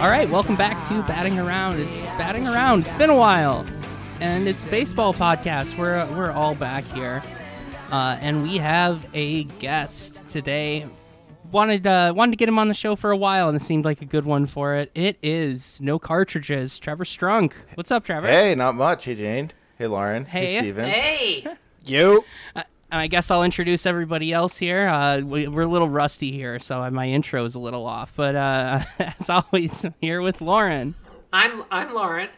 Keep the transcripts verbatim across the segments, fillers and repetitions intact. All right, welcome back to Batting Around. It's Batting Around. It's been a while, and it's baseball podcast. We're we're all back here, uh, and we have a guest today. Wanted uh, wanted to get him on the show for a while, and it seemed like a good one for it. It is No Cartridges, Trevor Strunk. What's up, Trevor? Hey, not much. Hey, Jane. Hey, Lauren. Hey, hey Steven. Hey. You. Uh, I guess I'll introduce everybody else here. Uh, we, we're a little rusty here, so my intro is a little off. But uh, as always, I'm here with Lauren. I'm I'm Lauren.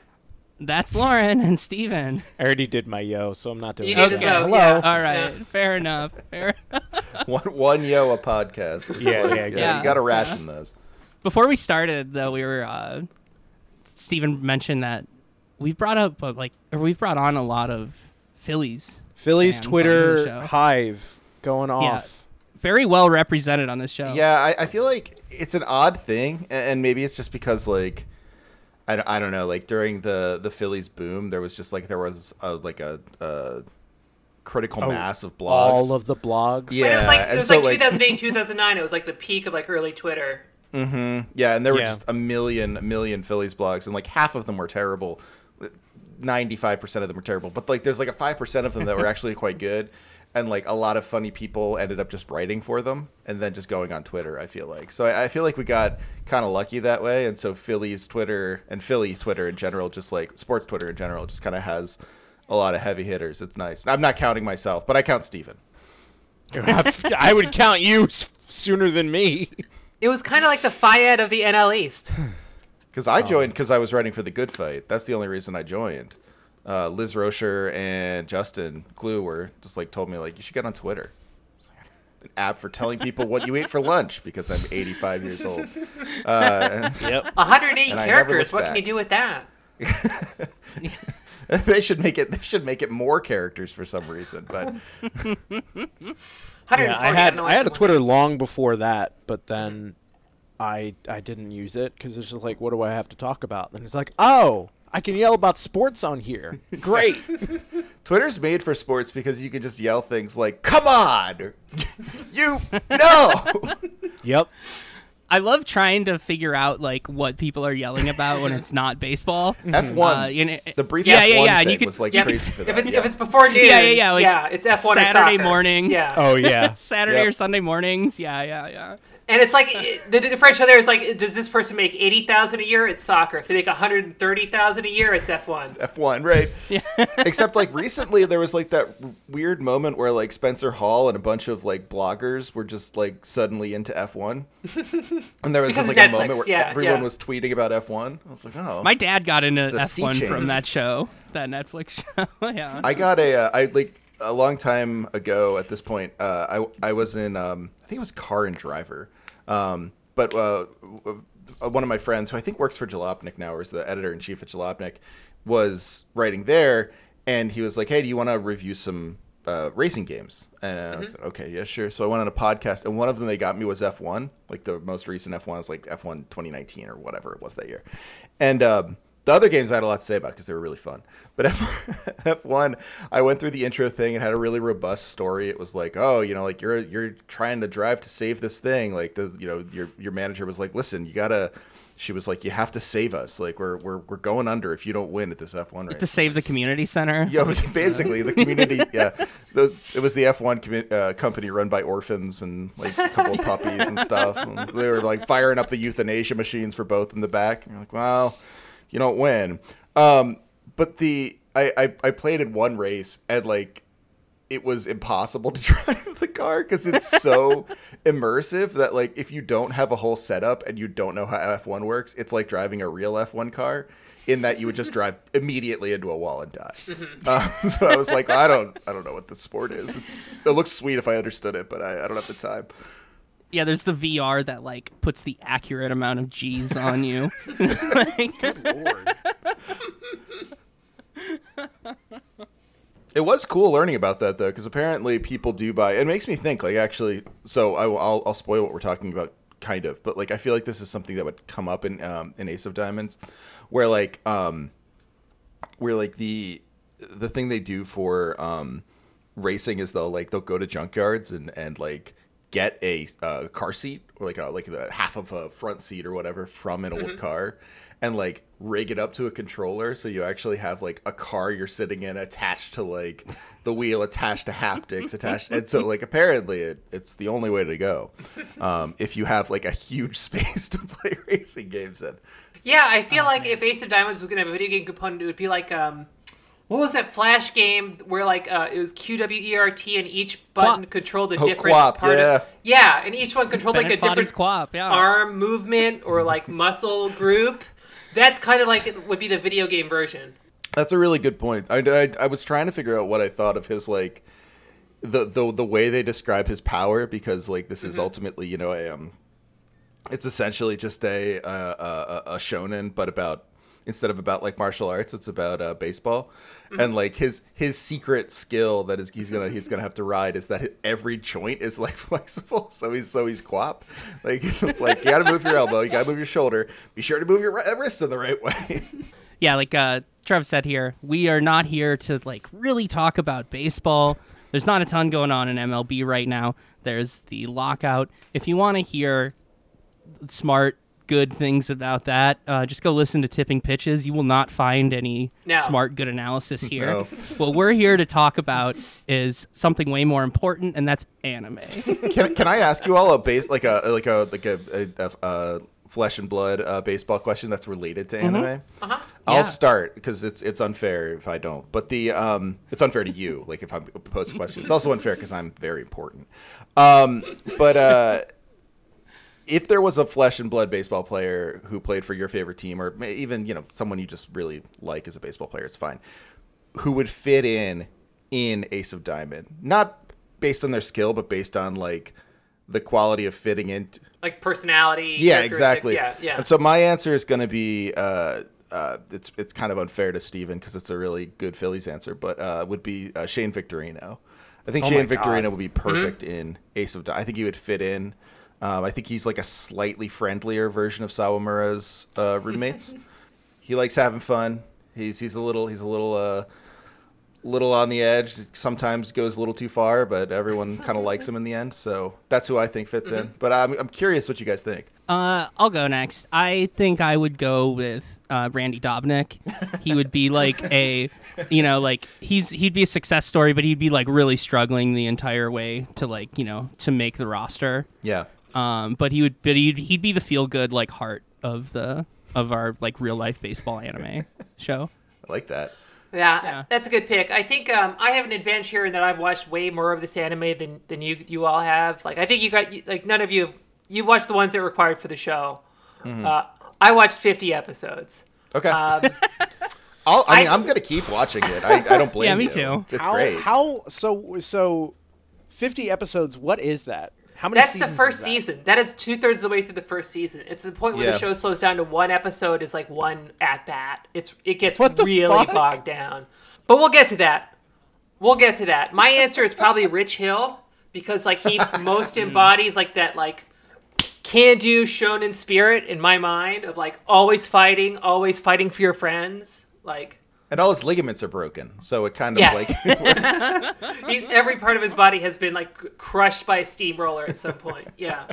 That's Lauren and Steven. I already did my yo, so I'm not doing it. You did okay. Hello. Yeah. All right. Yeah. Fair enough. Fair enough. one, one yo a podcast. Yeah, like, yeah, yeah, yeah. You got to ration yeah. those. Before we started, though, we were uh, Steven mentioned that we've brought up like or we've brought on a lot of Phillies. Phillies Twitter hive going off. Yeah, very well represented on this show. Yeah, I, I feel like it's an odd thing, and maybe it's just because, like, I, I don't know, like, during the, the Phillies boom, there was just, like, there was, a, like, a, a critical oh, mass of blogs. All of the blogs. Yeah. But it was, like, it was so, like, two thousand eight, two thousand nine, it was, like, the peak of, like, early Twitter. Mm-hmm. Yeah, and there were yeah. just a million, a million Phillies blogs, and, like, half of them were terrible. ninety-five percent of them were terrible, but like there's like a five percent of them that were actually quite good, and like a lot of funny people ended up just writing for them and then just going on Twitter, I feel like. So I, I feel like we got kind of lucky that way, and so Phillies Twitter and Philly Twitter in general, just like sports Twitter in general, just kind of has a lot of heavy hitters. It's nice. I'm not counting myself, but I count Steven. I would count you sooner than me. It was kind of like the Fayette of the N L East. Because I joined because I was writing for The Good Fight. That's the only reason I joined. Uh, Liz Rocher and Justin Glue were just like told me, like, you should get on Twitter. It's like an app for telling people what you ate for lunch because I'm eighty-five years old. Uh, yep. one hundred eight characters. What back. Can you do with that? They should make it. They should make it more characters for some reason. But yeah, I had I had a Twitter long before that, but then. I, I didn't use it because it's just like, what do I have to talk about? And it's like, oh, I can yell about sports on here. Great. Twitter's made for sports because you can just yell things like, come on, you know. Yep. I love trying to figure out like what people are yelling about when it's not baseball. F one, uh, you know, the brief yeah, F one yeah, yeah. thing could, was like yeah, crazy for that. If, it, yeah. if it's before noon, yeah, yeah, yeah, like, yeah it's F one Saturday morning. Yeah. Oh yeah. Saturday yep. or Sunday mornings. Yeah, yeah, yeah. And it's like, the differential there is like, does this person make eighty thousand dollars a year? It's soccer. If they make one hundred thirty thousand dollars a year, it's F one. F one, right. Yeah. Except like recently there was like that weird moment where like Spencer Hall and a bunch of like bloggers were just like suddenly into F one. And there was just like Netflix, a moment where yeah, everyone yeah. was tweeting about F one. I was like, oh. My dad got into F one from that show, that Netflix show. Yeah. I got a, uh, I like, a long time ago at this point, uh, I, I was in, um, I think it was Car and Driver. Um, but uh, one of my friends, who I think works for Jalopnik now, or is the editor-in-chief at Jalopnik, was writing there, and he was like, hey, do you want to review some uh, racing games? And mm-hmm. I was like, okay, yeah, sure. So I went on a podcast, and one of them they got me was F one. Like, the most recent F one was like F one twenty nineteen or whatever it was that year. And um, the other games I had a lot to say about because they were really fun. But F one, I went through the intro thing and had a really robust story. It was like, oh, you know, like you're you're trying to drive to save this thing. Like, the you know, your your manager was like, listen, you gotta. She was like, you have to save us. Like, we're we're we're going under if you don't win at this F one race. To save the community center. Yeah, basically the community. Yeah, the, it was the F one com- uh, company run by orphans and like a couple of puppies and stuff. And they were like firing up the euthanasia machines for both in the back. And you're like, well. You don't win. Um, but the I, I, I played in one race, and, like, it was impossible to drive the car because it's so immersive that, like, if you don't have a whole setup and you don't know how F one works, it's like driving a real F one car in that you would just drive immediately into a wall and die. Mm-hmm. Um, so I was like, well, I don't I don't know what this sport is. It's, it looks sweet if I understood it, but I, I don't have the time. Yeah, there's the V R that, like, puts the accurate amount of G's on you. Like... Good lord. It was cool learning about that, though, because apparently people do buy... It makes me think, like, actually... So I will, I'll, I'll spoil what we're talking about, kind of. But, like, I feel like this is something that would come up in um, in Ace of Diamonds, where, like, um, where like the the thing they do for um, racing is they'll, like, they'll go to junkyards and, and like... get a uh, car seat, or like a, like the half of a front seat or whatever from an mm-hmm. old car, and like rig it up to a controller so you actually have like a car you're sitting in attached to like the wheel, attached to haptics, attached, and so like apparently it, it's the only way to go um, if you have like a huge space to play racing games in. Yeah, I feel oh, like man. if Ace of Diamonds was going to have a video game component, it would be like, um, what was that Flash game where like uh, it was Q W E R T and each button Quap. controlled a oh, different Quap, part yeah. of yeah, and each one controlled ben like a different Quap, yeah. arm movement or like muscle group. That's kind of like it would be the video game version. That's a really good point. I, I, I was trying to figure out what I thought of his like the the the way they describe his power, because like this mm-hmm. is ultimately, you know, a um. It's essentially just a, uh, a a shonen, but about instead of about like martial arts, it's about uh, baseball, mm-hmm. and like his his secret skill that is he's gonna he's gonna have to ride is that every joint is like flexible, so he's so he's quap, like it's like you gotta move your elbow, you gotta move your shoulder, be sure to move your wrist in the right way. Yeah, like uh, Trev said here, we are not here to like really talk about baseball. There's not a ton going on in M L B right now. There's the lockout. If you want to hear smart, good things about that, uh, just go listen to Tipping Pitches. You will not find any no. smart, good analysis here. No. What we're here to talk about is something way more important, and that's anime. Can Can I ask you all a base like a like a like a, a, a, a flesh and blood uh, baseball question that's related to anime? Mm-hmm. Uh-huh. I'll yeah. start because it's it's unfair if I don't. But the um, it's unfair to you. Like if I pose a question, it's also unfair because I'm very important. Um, but. Uh, If there was a flesh and blood baseball player who played for your favorite team, or even, you know, someone you just really like as a baseball player, it's fine, who would fit in in Ace of Diamond, not based on their skill, but based on like the quality of fitting in, t- like personality. Yeah, exactly. Yeah, yeah. And so my answer is going to be uh, uh, it's it's kind of unfair to Steven because it's a really good Phillies answer, but uh, would be uh, Shane Victorino. I think oh Shane Victorino God. would be perfect mm-hmm. in Ace of Diamond. I think he would fit in. Um, I think he's like a slightly friendlier version of Sawamura's uh, roommates. He likes having fun. He's he's a little he's a little uh, little on the edge. Sometimes goes a little too far, but everyone kind of likes him in the end. So that's who I think fits mm-hmm. in. But I'm I'm curious what you guys think. Uh, I'll go next. I think I would go with uh, Randy Dobnik. He would be like a, you know, like he's he'd be a success story, but he'd be like really struggling the entire way to like you know to make the roster. Yeah. Um, but he would, but he'd, he'd be the feel good like heart of the of our like real life baseball anime show. I like that. Yeah, yeah, that's a good pick. I think um, I have an advantage here in that I've watched way more of this anime than, than you you all have. Like I think you got like none of you you watched the ones that were required for the show. Mm-hmm. Uh, I watched fifty episodes. Okay. Um, I'll, I mean, I, I'm gonna keep watching it. I, I don't blame you. Yeah, me you. too. It's how, great. How so? So fifty episodes. What is that? How many That's the first that? season. That is two thirds of the way through the first season. It's the point where yeah. the show slows down to one episode is like one at bat. It's it gets really fuck? bogged down. But we'll get to that. We'll get to that. My answer is probably Rich Hill because like he most embodies like that like can-do shonen spirit in my mind of like always fighting, always fighting for your friends, like. And all his ligaments are broken, so it kind of yes. like... he, every part of his body has been, like, crushed by a steamroller at some point. Yeah.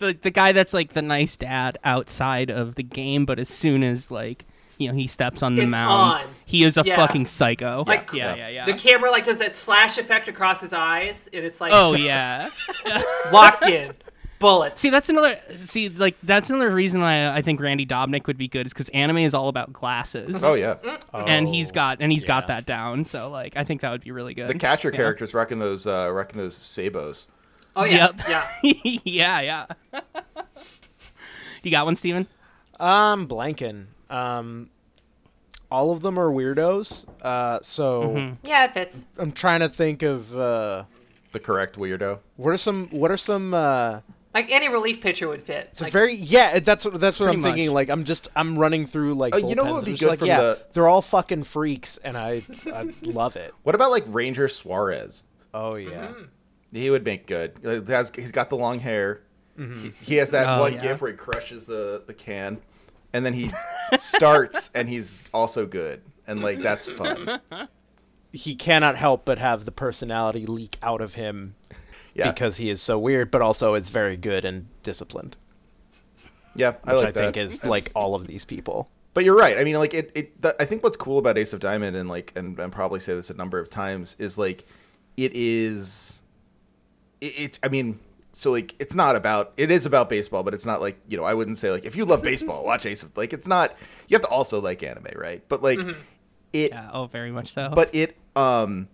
the the guy that's, like, the nice dad outside of the game, but as soon as, like, you know, he steps on the it's mound, on. he is a yeah. fucking psycho. Like, yeah. yeah, yeah, yeah. The camera, like, does that slash effect across his eyes, and it's like... Oh, yeah. Locked in. Bullets. See, that's another. See, like that's another reason I I think Randy Dobnik would be good is because anime is all about glasses. Oh yeah, oh, and he's got and he's yeah. got that down. So like I think that would be really good. The catcher yeah. characters rocking those uh, rocking those sabos. Oh yeah, yep. yeah, yeah, yeah. You got one, Steven? Um, blanking. Um, all of them are weirdos. Uh, so mm-hmm. yeah, it fits. I'm trying to think of uh, the correct weirdo. What are some? What are some? Uh, Like any relief pitcher would fit. It's like, a very yeah. That's that's what I'm much. thinking. Like I'm just I'm running through like. Uh, you know what would be good like, from yeah, the? They're all fucking freaks, and I I love it. What about like Ranger Suarez? Oh yeah, mm-hmm. he would make good. He's got the long hair. Mm-hmm. He, he has that oh, one yeah. gif where he crushes the, the can, and then he starts, and he's also good, and like that's fun. he cannot help but have the personality leak out of him yeah. because he is so weird, but also is very good and disciplined. Yeah, I like I that. Which I think is like all of these people. But you're right. I mean, like it. it the, I think what's cool about Ace of Diamond, and like, and I probably say this a number of times, is like, it is. It, it's. I mean, so like, it's not about. It is about baseball, but it's not like, you know. I wouldn't say like, if you love baseball, watch Ace of. Like, it's not. You have to also like anime, right? But like, mm-hmm. it. Yeah, oh, very much so. But it. Um,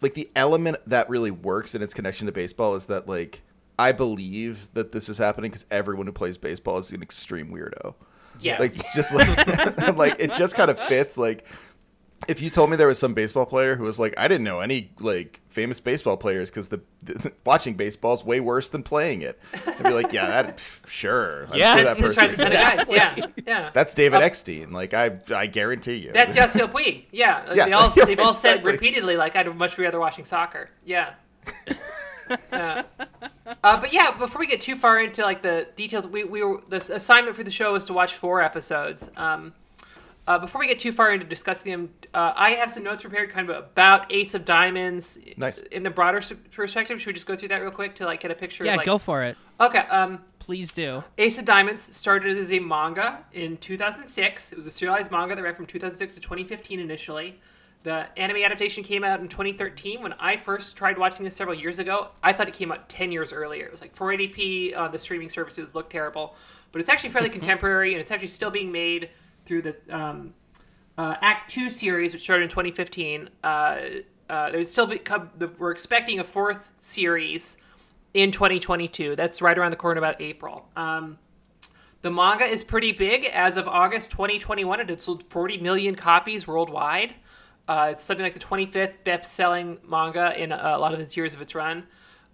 like the element that really works in its connection to baseball is that like, I believe that this is happening because everyone who plays baseball is an extreme weirdo. Yeah, like just like, like it just kind of fits. Like, if you told me there was some baseball player who was like, I didn't know any like famous baseball players because the, the watching baseball is way worse than playing it. I'd be like, yeah, that sure. I'm yeah, sure that person. Right, that's yeah, like, yeah. That's David um, Eckstein. Like I, I guarantee you. That's Yasiel Puig. Yeah, yeah, they all yeah, they've all exactly. said repeatedly like, I'd much rather watching soccer. Yeah. uh, uh, but yeah, before we get too far into like the details, we we were, the assignment for the show was to watch four episodes. Um, uh, before we get too far into discussing them, uh, I have some notes prepared, kind of about Ace of Diamonds. Nice. In the broader perspective. Should we just go through that real quick to like get a picture? Yeah, of, like... go for it. Okay. Um, please do. Ace of Diamonds started as a manga in two thousand six. It was a serialized manga that ran from two thousand six to twenty fifteen initially. The anime adaptation came out in twenty thirteen. When I first tried watching this several years ago, I thought it came out ten years earlier. It was like four eighty p. Uh, the streaming services looked terrible. But it's actually fairly contemporary, and it's actually still being made through the um, uh, Act two series, which started in twenty fifteen. Uh, uh, there's still become, we're expecting a fourth series in twenty twenty-two. That's right around the corner, about April. Um, the manga is pretty big. As of August twenty twenty-one, it had sold forty million copies worldwide. Uh, it's something like the twenty-fifth best-selling manga in a, a lot of the years of its run.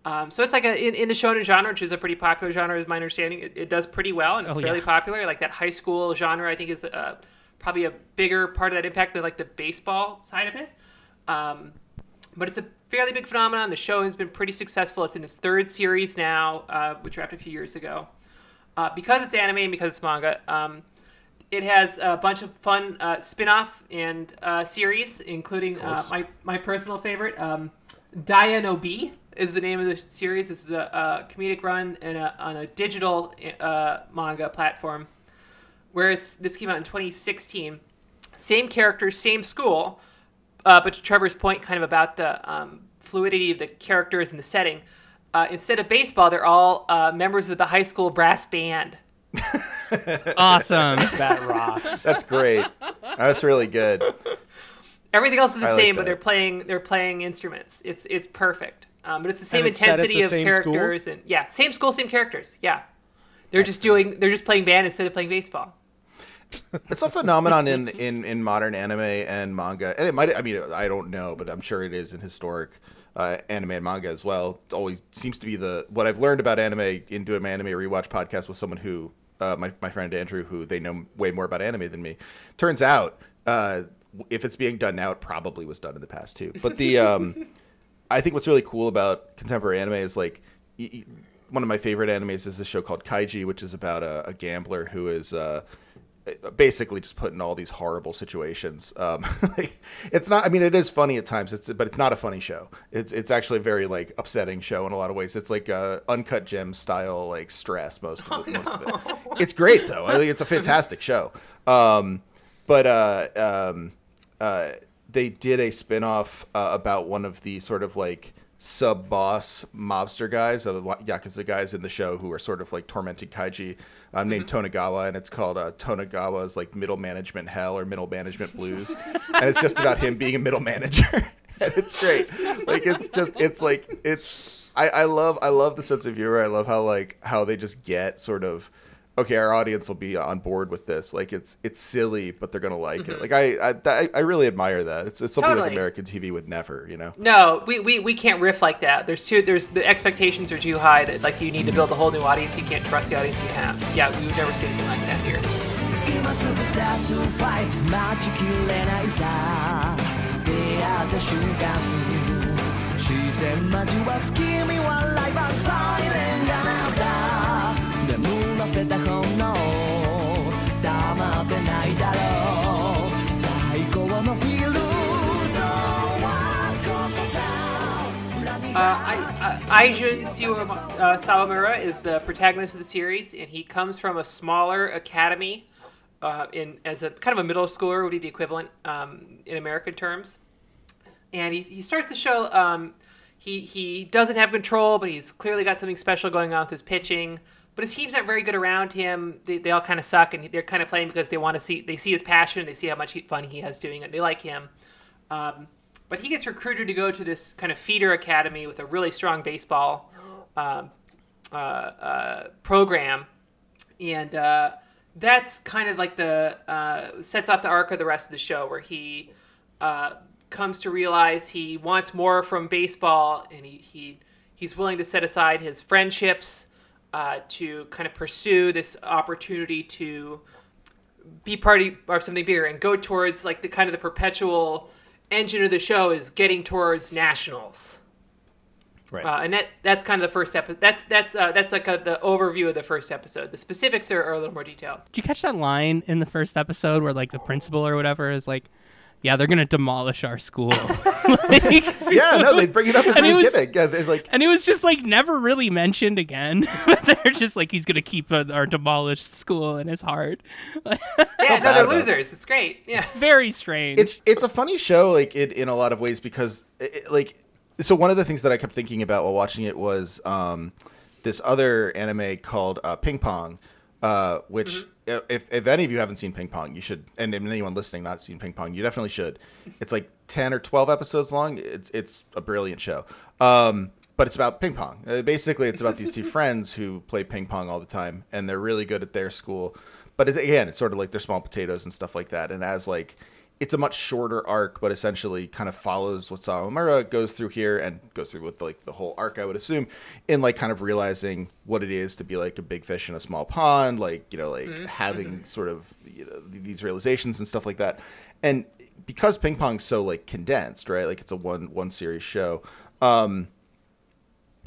Um, so it's like a in, in the shonen genre, which is a pretty popular genre, is my understanding. It, it does pretty well, and it's oh, fairly yeah. popular. Like that high school genre, I think, is uh, probably a bigger part of that impact than like the baseball side of it. Um, but it's a fairly big phenomenon. The show has been pretty successful. It's in its third series now, uh, which wrapped a few years ago. Uh, because it's anime and because it's manga... Um, It has a bunch of fun uh, spin-off and uh, series, including uh, my, my personal favorite, um, Dianobee is the name of the series. This is a, a comedic run in a, on a digital uh, manga platform, where it's this came out in twenty sixteen. Same characters, same school, uh, but to Trevor's point kind of about the um, fluidity of the characters and the setting, uh, instead of baseball, they're all uh, members of the high school brass band. Awesome. That rocks. That's great. That's really good. Everything else is the I same, like but they're playing they're playing instruments. It's it's perfect. Um, but it's the same it's intensity the of same characters school? and yeah, same school, same characters. Yeah. They're That's just doing they're just playing band instead of playing baseball. It's a phenomenon in, in, in modern anime and manga. And it might I mean I don't know, but I'm sure it is in historic Uh, anime and manga as well. It always seems to be the what I've learned about anime in doing my anime rewatch podcast with someone who uh, my my friend Andrew, who they know way more about anime than me. Turns out, uh, if it's being done now, it probably was done in the past too. But the um, I think what's really cool about contemporary anime is like y- y- one of my favorite animes is this show called Kaiji, which is about a, a gambler who is. Uh, basically just put in all these horrible situations. Um, like, it's not, I mean, it is funny at times, it's, but it's not a funny show. It's, it's actually a very like upsetting show in a lot of ways. It's like a Uncut Gem style, like stress most of, the, oh, most no. of it. It's great though. I think it's a fantastic show. Um, but, uh, um, uh, they did a spinoff uh, about one of the sort of like sub boss mobster guys, or the Yakuza guys in the show who are sort of like tormenting Kaiji. I'm um, named mm-hmm. Tonagawa, and it's called uh, Tonagawa's like middle management hell or middle management blues, and it's just about him being a middle manager, and it's great. Like it's just, it's like it's. I, I love, I love the sense of humor. I love how like how they just get sort of, okay, our audience will be on board with this. Like it's, it's silly, but they're gonna like mm-hmm. it. Like I, I, I really admire that. It's, it's something totally. Like American T V would never, you know. No, we, we, we can't riff like that. There's too, there's the expectations are too high. That like you need to build a whole new audience. You can't trust the audience you have. Yeah, we would never see anything like that here. I'm a superstar to fight. Magic Aijun uh, Sawamura is the protagonist of the series, and he comes from a smaller academy. Uh, in as a kind of a middle schooler would be the equivalent um, in American terms, and he he starts the show. Um, he he doesn't have control, but he's clearly got something special going on with his pitching. But his team's not very good around him. They, they all kind of suck, and they're kind of playing because they want to see they see his passion, they see how much he, fun he has doing it. They like him, um, but he gets recruited to go to this kind of feeder academy with a really strong baseball um, uh, uh, program, and. Uh, That's kind of like the, uh, sets off the arc of the rest of the show where he uh, comes to realize he wants more from baseball, and he, he he's willing to set aside his friendships uh, to kind of pursue this opportunity to be part of something bigger and go towards like the kind of the perpetual engine of the show is getting towards nationals. Right. Uh, and that that's kind of the first episode. That's that's uh, that's like a, the overview of the first episode. The specifics are, are a little more detailed. Did you catch that line in the first episode where like the principal or whatever is like, "Yeah, they're gonna demolish our school." like, so, yeah, no, they bring it up as a gimmick. Yeah, they're like, and it was just like never really mentioned again. But they're just like, he's gonna keep a, our demolished school in his heart. yeah, no, they're losers. It. It's great. Yeah, very strange. It's it's a funny show, like it in a lot of ways because it, like. So one of the things that I kept thinking about while watching it was um, this other anime called uh, Ping Pong, uh, which mm-hmm. if, if any of you haven't seen Ping Pong, you should, and anyone listening not seen Ping Pong, you definitely should. It's like ten or twelve episodes long. It's it's a brilliant show, um, but it's about ping pong. Uh, basically, it's about these two friends who play ping pong all the time, and they're really good at their school. But it, again, it's sort of like they're small potatoes and stuff like that. And as like... It's a much shorter arc, but essentially kind of follows what Sawamura goes through here and goes through with like the whole arc, I would assume, in like kind of realizing what it is to be like a big fish in a small pond, like, you know, like mm-hmm. having sort of, you know, these realizations and stuff like that. And because Ping Pong's so like condensed, right? Like it's a one, one series show. Um,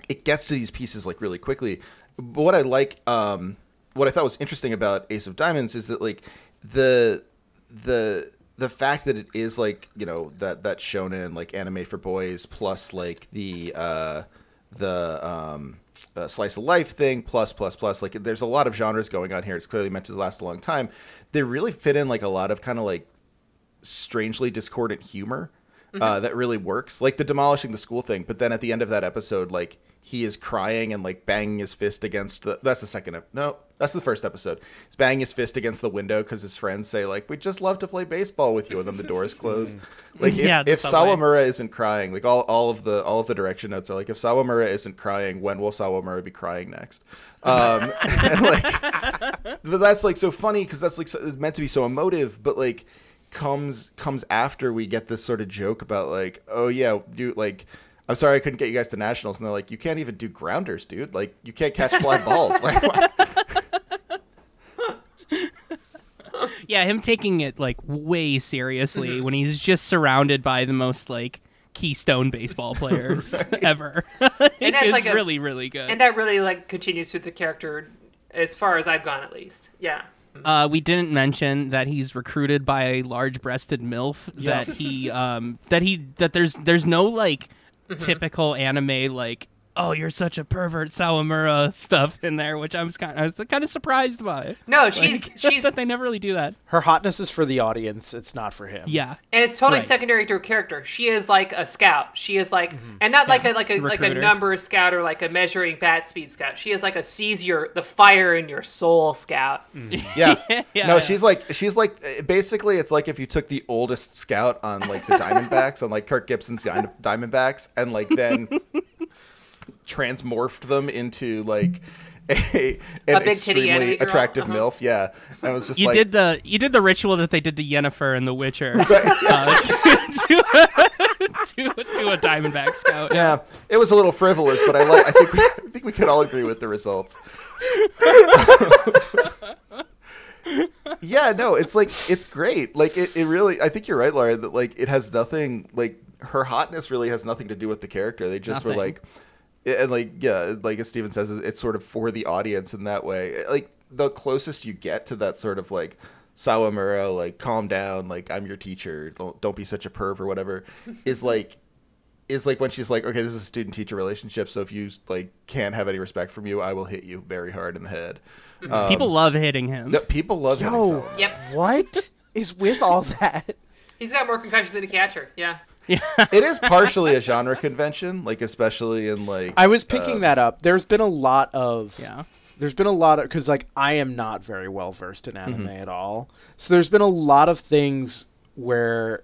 it gets to these pieces like really quickly. But what I like, um, what I thought was interesting about Ace of Diamonds is that like the, the, the fact that it is like, you know, that, that shonen like anime for boys plus like the, uh, the, um, uh, slice of life thing plus, plus, plus, like there's a lot of genres going on here. It's clearly meant to last a long time. They really fit in like a lot of kind of like strangely discordant humor, mm-hmm. uh, that really works, like the demolishing the school thing. But then at the end of that episode, like he is crying and like banging his fist against the, that's the second, ep- no, That's the first episode. He's banging his fist against the window because his friends say, like, we just love to play baseball with you, and then the doors close. Like, if, yeah, if Sawamura isn't crying, like, all, all of the all of the direction notes are like, if Sawamura isn't crying, when will Sawamura be crying next? Um, and, like, but that's, like, so funny because that's, like, so, it's meant to be so emotive, but, like, comes comes after we get this sort of joke about, like, oh, yeah, you, like... I'm sorry I couldn't get you guys to nationals. And they're like, you can't even do grounders, dude. Like, you can't catch fly balls. Like, yeah, him taking it, like, way seriously mm-hmm. when he's just surrounded by the most, like, keystone baseball players right. ever. And that's like a, really, really good. And that really, like, continues through the character as far as I've gone, at least. Yeah. Uh, we didn't mention that he's recruited by a large-breasted MILF. Yeah. That he, um, that he, that there's, there's no, like... Mm-hmm. typical anime like oh you're such a pervert Sawamura stuff in there, which I was kind of, I was kind of surprised by. No, she's like, she's that they never really do that. Her hotness is for the audience, it's not for him. Yeah, and it's totally right. secondary to her character. She is like a scout. She is like mm-hmm. and not yeah. like a like a Recruiter. Like a number scout or like a measuring bat speed scout. She is like a seize your the fire in your soul scout. Mm. Yeah. yeah, no, yeah. she's like she's like basically it's like if you took the oldest scout on like the Diamondbacks on like Kirk Gibson's Diamondbacks and like then. Transmorphed them into like a an a extremely attractive uh-huh. MILF. Yeah, and it was just you like, did the you did the ritual that they did to Yennefer in The Witcher uh, to, to, to, to a Diamondback scout. Yeah, it was a little frivolous, but I like I think we, I think we could all agree with the results. Yeah, no, it's like it's great. Like it, it really. I think you're right, Laura. That like it has nothing. Like her hotness really has nothing to do with the character. They just nothing. were like. And like, yeah, like as Steven says, it's sort of for the audience in that way. Like the closest you get to that sort of like Sawamura, like calm down, like I'm your teacher, don't, don't be such a perv or whatever, is like is like when she's like, okay, this is a student-teacher relationship, so if you like can't have any respect from you, I will hit you very hard in the head. Um, people love hitting him. No, people love Yo, hitting someone. Yep. What is with all that? He's got more concussions than a catcher. Yeah. Yeah. It is partially a genre convention, like especially in like. I was picking uh, that up. There's been a lot of. Yeah. There's been a lot of because like I am not very well versed in anime mm-hmm. at all, so there's been a lot of things where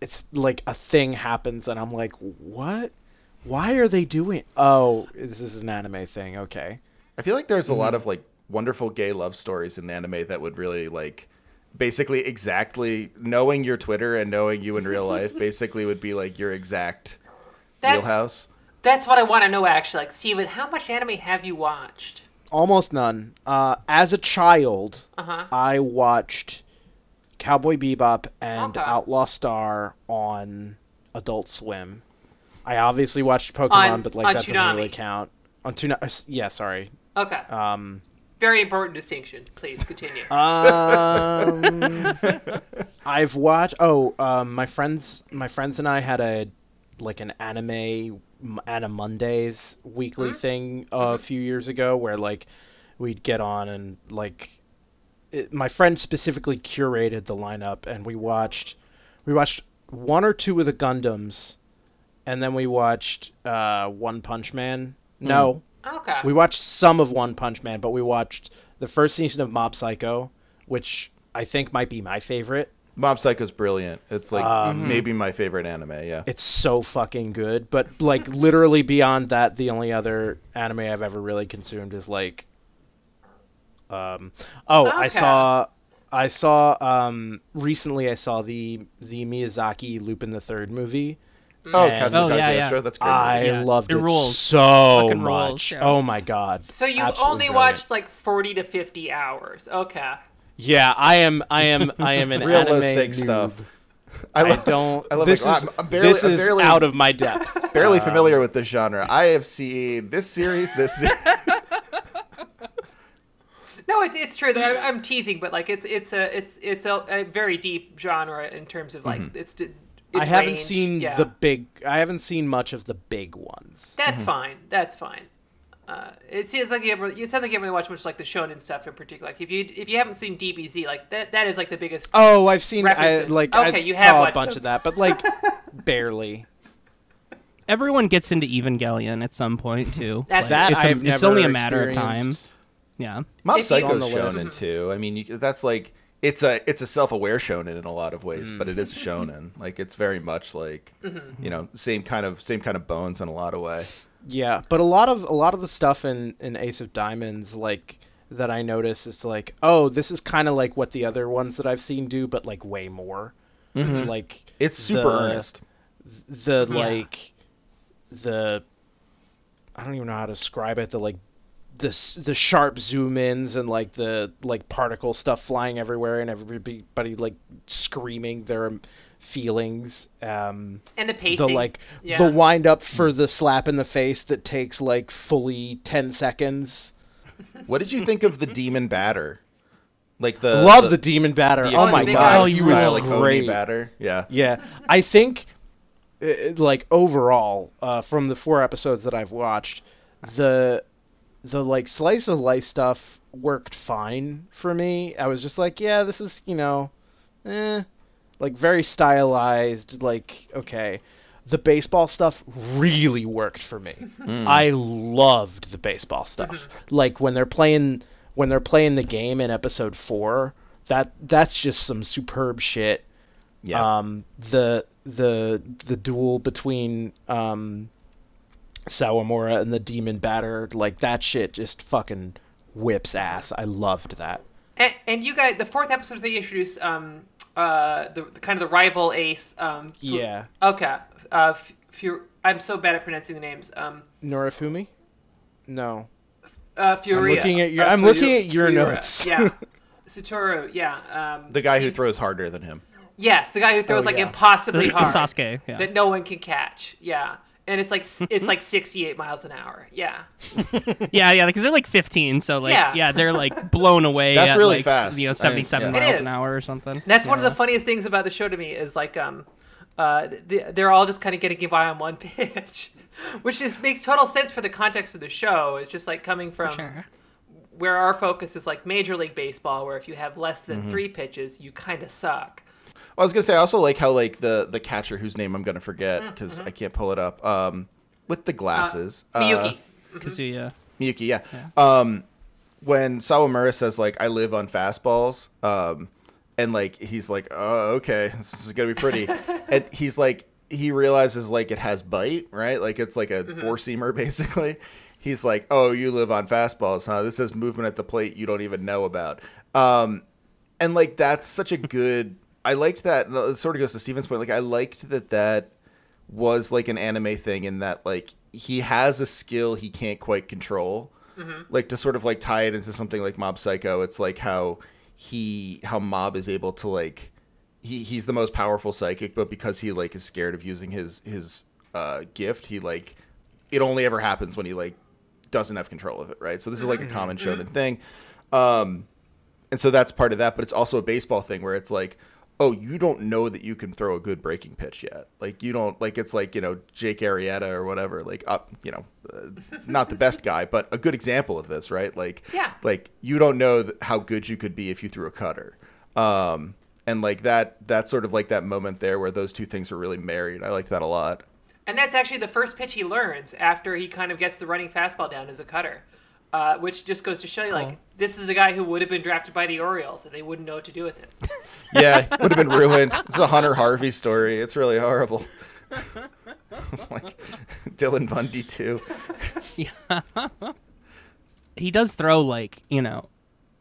it's like a thing happens and I'm like, what? Why are they doing? Oh, this is an anime thing. Okay. I feel like there's a mm-hmm. lot of like wonderful gay love stories in anime that would really like. Basically, exactly knowing your Twitter and knowing you in real life basically would be like your exact wheelhouse. That's what I want to know, actually. Like, Steven, how much anime have you watched? Almost none. Uh, as a child, uh-huh. I watched Cowboy Bebop and okay. Outlaw Star on Adult Swim. I obviously watched Pokemon, on, but like that Toonami. Doesn't really count. On Toonami. Yeah, sorry. Okay. Um. Very important distinction. Please continue. Um, I've watched. Oh, um, my friends, my friends and I had a like an anime, anime Mondays weekly mm-hmm. thing uh, mm-hmm. a few years ago, where like we'd get on and like it, my friend specifically curated the lineup, and we watched, we watched one or two of the Gundams, and then we watched uh, One Punch Man. Mm. No. Okay. We watched some of One Punch Man, but we watched the first season of Mob Psycho, which I think might be my favorite. Mob Psycho's brilliant. It's like um, maybe my favorite anime, yeah. It's so fucking good, but like literally beyond that, the only other anime I've ever really consumed is like um Oh, okay. I saw I saw um recently I saw the the Miyazaki Lupin the Third movie. Oh, Kazuya oh, yeah, yeah. That's great. I yeah. loved it, it rules. so it much. Rules, yeah. Oh my god! So you Absolutely only brilliant. watched like forty to fifty hours? Okay. Yeah, I am. I am. I am an real anime low stake stuff. I, love, I don't. I love this. Like, is, I'm barely, this is I'm barely, out of my depth. Barely um, familiar with this genre. I have seen this series. This. Series. No, it's it's true. That I'm teasing, but like it's it's a it's it's a, a very deep genre in terms of like mm-hmm. it's. It's I haven't range. seen yeah. the big. I haven't seen much of the big ones. That's mm-hmm. fine. That's fine. Uh, it seems like you ever. It sounds like you haven't really watched much like the shonen stuff in particular. Like if you if you haven't seen D B Z, like that that is like the biggest. Oh, I've seen. I, like okay, I you have saw a bunch them. of that, but like barely. Everyone gets into Evangelion at some point too. That's like, that it's, I've a, never it's only a matter of time. Yeah, Mob Psycho's shonen too. I mean, you, that's like. It's a it's a self-aware shonen in a lot of ways, mm. but it is shonen. Like it's very much like mm-hmm. you know same kind of same kind of bones in a lot of way. Yeah, but a lot of a lot of the stuff in, in Ace of Diamonds like that I notice is like oh this is kind of like what the other ones that I've seen do, but like way more. Mm-hmm. Like it's super the, earnest. The yeah. like the I don't even know how to describe it. The like. the the sharp zoom ins and like the like particle stuff flying everywhere and everybody like screaming their feelings um and the pacing the like yeah. the wind up for the slap in the face that takes like fully ten seconds. What did you think of the demon batter? Like the love the, the demon batter. The, oh my god, oh, you were like great batter. Yeah. Yeah. I think like overall uh from the four episodes that I've watched, the The, like, slice-of-life stuff worked fine for me. I was just like, yeah, this is, you know, eh. Like, very stylized, like, okay. The baseball stuff really worked for me. Mm. I loved the baseball stuff. Like, when they're playing when they're playing the game in episode four, that that's just some superb shit. Yeah. Um, the, the, the duel between... Um, Sawamura and the demon batter, like that shit just fucking whips ass. I loved that. And, and you guys, the fourth episode they introduced um uh the, the kind of the rival ace um f- yeah okay uh f- f- I'm so bad at pronouncing the names um Norifumi no uh Furiya. I'm looking at your, uh, I'm looking Furiya. at your Furiya. notes. Yeah. Satoru, yeah um the guy who throws harder than him. Yes, the guy who throws oh, like yeah. impossibly the, hard the Sasuke yeah. that no one can catch. Yeah. And it's like it's like sixty-eight miles an hour. Yeah. yeah, yeah, because they're like fifteen, so like yeah, yeah they're like blown away. That's at really like, fast. You know, seventy-seven I mean, yeah. miles an hour or something. That's yeah. one of the funniest things about the show to me is like um Uh, they, they're all just kind of getting by on one pitch, which just makes total sense for the context of the show. It's just like coming from sure. where our focus is like Major League Baseball, where if you have less than mm-hmm. three pitches, you kind of suck. Well, I was gonna say I also like how like the the catcher whose name I'm gonna forget because mm-hmm. I can't pull it up. Um, with the glasses, uh, Miyuki, uh, Kazuya, Miyuki, yeah. yeah. Um, when Sawamura says like I live on fastballs, um. And, like, he's like, oh, okay, this is going to be pretty. And he's like, he realizes, like, it has bite, right? Like, it's like a mm-hmm. four-seamer, basically. He's like, oh, you live on fastballs, huh? This is movement at the plate you don't even know about. Um, and, like, that's such a good – I liked that. It sort of goes to Steven's point. Like, I liked that that was, like, an anime thing in that, like, he has a skill he can't quite control. Mm-hmm. Like, to sort of, like, tie it into something like Mob Psycho, it's like how – he how Mob is able to like he he's the most powerful psychic, but because he like is scared of using his his uh gift, he like it only ever happens when he like doesn't have control of it, right? So this is like a common shonen thing, um and so that's part of that, but it's also a baseball thing where it's like, oh, you don't know that you can throw a good breaking pitch yet. Like you don't like it's like, you know, Jake Arrieta or whatever, like up uh, you know uh, not the best guy, but a good example of this, right? Like yeah. like you don't know th- how good you could be if you threw a cutter. Um, and like that that's sort of like that moment there where those two things are really married. I liked that a lot. And that's actually the first pitch he learns after he kind of gets the running fastball down as a cutter. Uh, which just goes to show you, like, cool. this is a guy who would have been drafted by the Orioles, and they wouldn't know what to do with it. Yeah, would have been ruined. It's a Hunter Harvey story. It's really horrible. It's like Dylan Bundy, too. Yeah. He does throw, like, you know,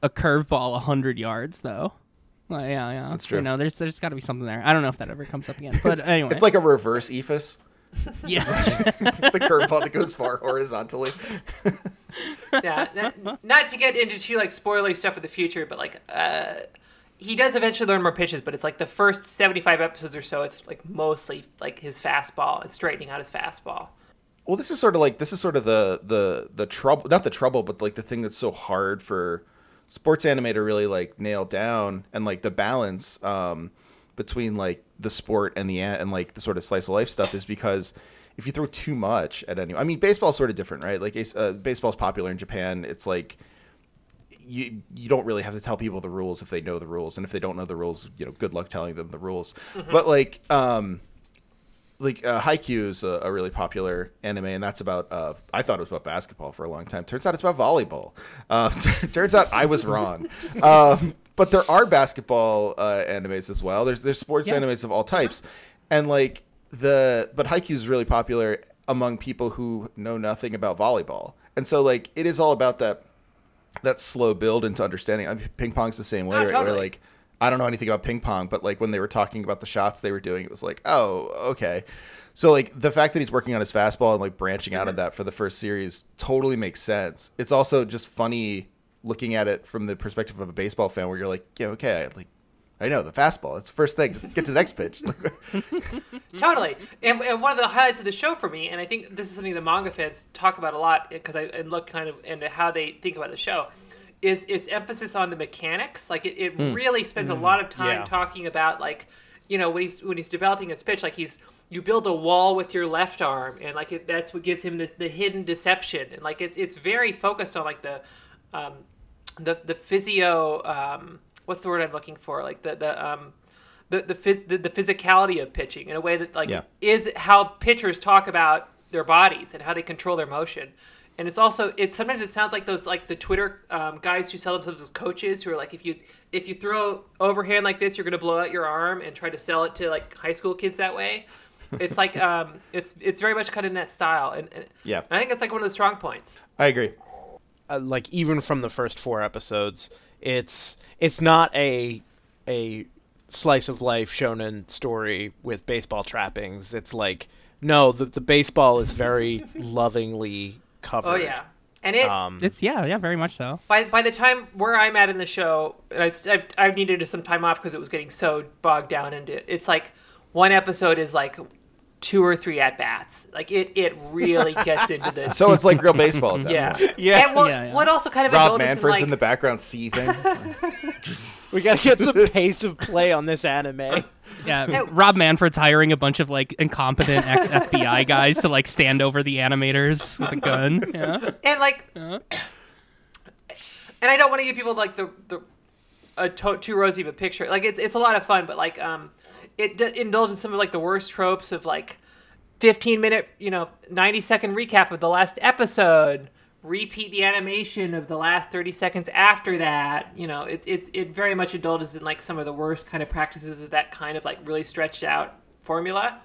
a curveball one hundred yards, though. Well, yeah, yeah. That's true. You know, there's, there's got to be something there. I don't know if that ever comes up again, but it's, anyway. It's like a reverse Ephus. Yeah. It's a curveball that goes far horizontally. Yeah, not, not to get into too like spoilery stuff of the future, but like uh, he does eventually learn more pitches, but it's like the first seventy-five episodes or so, it's like mostly like his fastball and straightening out his fastball. Well, this is sort of like this is sort of the the the trouble, not the trouble, but like the thing that's so hard for sports anime to really like nail down, and like the balance um, between like the sport and the and like the sort of slice of life stuff is because. If you throw too much at anyone, I mean, baseball's sort of different, right? Like, uh, baseball's popular in Japan. It's like you you don't really have to tell people the rules if they know the rules, and if they don't know the rules, you know, good luck telling them the rules. Mm-hmm. But like, um, like uh, Haikyuu is a, a really popular anime, and that's about. Uh, I thought it was about basketball for a long time. Turns out it's about volleyball. Uh, t- turns out I was wrong. Um, but there are basketball uh, animes as well. There's there's sports yeah. animes of all types, and like. The but Haikyuu is really popular among people who know nothing about volleyball, and so like it is all about that that slow build into understanding. I mean, ping pong's the same way, right? Totally. Where like I don't know anything about ping pong, but like when they were talking about the shots they were doing, it was like, oh, okay. So like the fact that he's working on his fastball and like branching mm-hmm. out of that for the first series totally makes sense. It's also just funny looking at it from the perspective of a baseball fan, where you're like, yeah, okay, like. I know, the fastball. It's the first thing. Just get to the next pitch. Totally. And, and one of the highlights of the show for me, and I think this is something the manga fans talk about a lot because I and look kind of into how they think about the show, is its emphasis on the mechanics. Like, it, it mm. really spends mm. a lot of time yeah. talking about, like, you know, when he's when he's developing his pitch, like, he's you build a wall with your left arm, and, like, it, that's what gives him the, the hidden deception. And, like, it's it's very focused on, like, the, um, the, the physio... Um, what's the word I'm looking for? Like the the um, the, the the physicality of pitching in a way that like yeah. is how pitchers talk about their bodies and how they control their motion. And it's also it sometimes it sounds like those like the Twitter um, guys who sell themselves as coaches who are like if you if you throw overhand like this you're gonna blow out your arm and try to sell it to like high school kids that way. It's like um it's it's very much cut in that style and, and yeah I think it's like one of the strong points. I agree. Uh, like even from the first four episodes. It's it's not a a slice of life shonen story with baseball trappings. It's like no, the the baseball is very lovingly covered. Oh yeah, and it um, it's yeah yeah very much so. By by the time where I'm at in the show, I I've, I've needed some time off because it was getting so bogged down into it. It's like one episode is like two or three at bats. Like it it really gets into this. So it's like real baseball. At that yeah. Point. Yeah. And what, yeah, yeah. what also kind of Rob Manfred's in, like... in the background seething. We gotta get some pace of play on this anime. Yeah, Rob Manfred's hiring a bunch of like incompetent ex-F B I guys to like stand over the animators with a gun. Yeah. And like, yeah. And I don't want to give people like the the a to- too rosy of a picture. Like it's it's a lot of fun, but like um, it d- indulges in some of like the worst tropes of like fifteen minute, you know, ninety second recap of the last episode. Repeat the animation of the last thirty seconds after that. You know, it's it's it very much indulges in like some of the worst kind of practices of that kind of like really stretched out formula.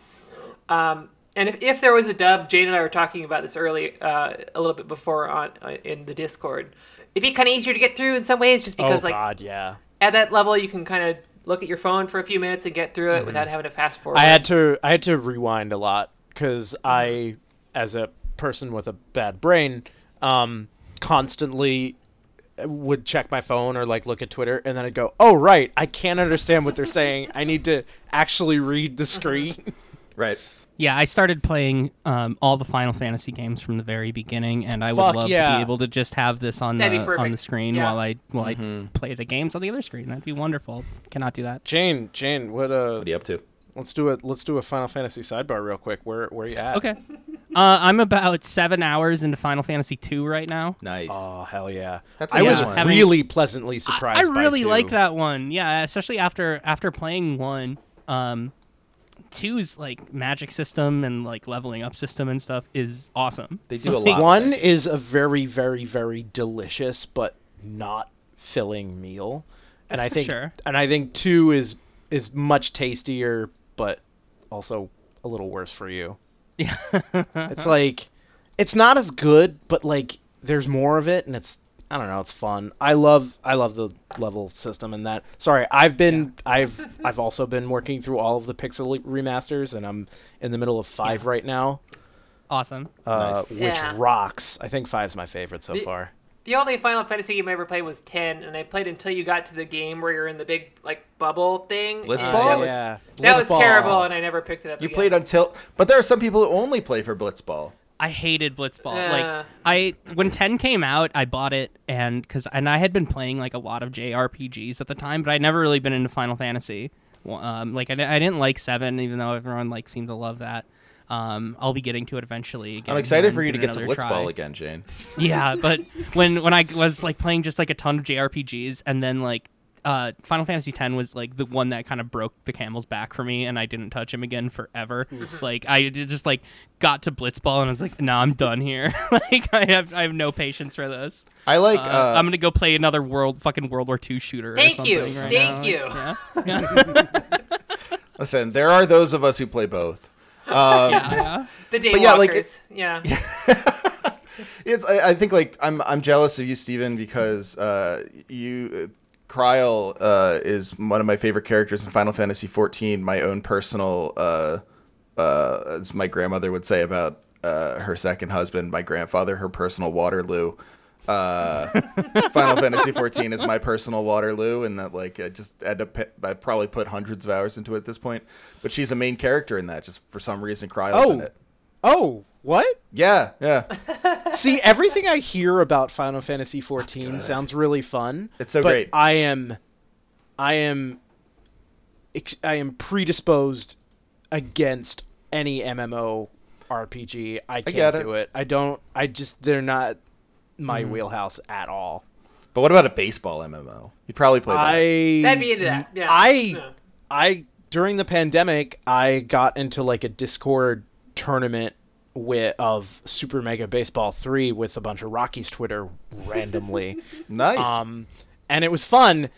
Um, and if, if there was a dub, Jade and I were talking about this early uh, a little bit before on uh, in the Discord. It'd be kind of easier to get through in some ways, just because oh, like God, yeah. At that level you can kind of look at your phone for a few minutes and get through it mm-hmm. without having to fast forward. I had to I had to rewind a lot because I, as a person with a bad brain. Um, constantly would check my phone or like look at Twitter, and then I'd go, "Oh right, I can't understand what they're saying. I need to actually read the screen." Right. Yeah, I started playing um, all the Final Fantasy games from the very beginning, and I would Fuck, love yeah. to be able to just have this on That'd the on the screen yeah. while I while mm-hmm. I play the games on the other screen. That'd be wonderful. Cannot do that. Jane, Jane, what uh? What are you up to? Let's do a let's do a Final Fantasy sidebar real quick. Where where are you at? Okay. Uh, I'm about seven hours into Final Fantasy two right now. Nice. Oh, hell yeah. That's I was one. really pleasantly surprised I, I really by like that one. Yeah, especially after after playing one. Um, two's, like, magic system and, like, leveling up system and stuff is awesome. They do a lot. One is a very, very, very delicious but not filling meal. And I think, sure. And I think two is, is much tastier but also a little worse for you. Yeah. It's like, it's not as good, but like there's more of it, and it's I don't know, it's fun. I love I love the level system and that. Sorry, I've been yeah. I've I've also been working through all of the pixel remasters, and I'm in the middle of five yeah. right now. Awesome. Uh, nice. Which yeah. rocks. I think five's my favorite so the, far. The only Final Fantasy game I ever played was ten, and I played until you got to the game where you're in the big like bubble thing. Let's uh, ball. That was, yeah. that was terrible, and I never picked it up. You again. played until, but there are some people who only play for Blitzball. I hated Blitzball. Uh, like I, when ten came out, I bought it, and because and I had been playing like a lot of J R P Gs at the time, but I'd never really been into Final Fantasy. Um, like I, I didn't like seven, even though everyone like seemed to love that. Um, I'll be getting to it eventually. Again, I'm excited for you to get to Blitzball again, Jane. Yeah, but when when I was like playing just like a ton of J R P Gs, and then like uh, Final Fantasy X was like the one that kind of broke the camel's back for me, and I didn't touch him again forever. Mm-hmm. Like I just like got to Blitzball, and I was like, nah, I'm done here. Like I have I have no patience for this. I like. Uh, uh, I'm gonna go play another world fucking World War Two shooter. Thank or something you, right thank now. you. Yeah? Yeah. Listen, there are those of us who play both. Um, yeah. The day yeah, like it, yeah. It's I, I think like I'm I'm jealous of you, Steven, because uh, you uh, Kryl uh, is one of my favorite characters in Final Fantasy fourteen. My own personal, uh, uh, as my grandmother would say about uh, her second husband, my grandfather, her personal Waterloo. Uh, Final Fantasy fourteen is my personal Waterloo, and that like I just had to. I probably put hundreds of hours into it at this point. But she's a main character in that. Just for some reason, Kryl's oh. in it. Oh, what? Yeah, yeah. See, everything I hear about Final Fantasy fourteen sounds really fun. It's so but great. I am, I am, I am predisposed against any M M O R P G. I can't I do it. it. I don't. I just they're not. My mm. wheelhouse at all. But what about a baseball M M O? You'd probably play that. I, That'd be into that. Yeah. I, yeah. I during the pandemic, I got into like a Discord tournament with of Super Mega Baseball three with a bunch of Rockies Twitter randomly. Nice. Um, and it was fun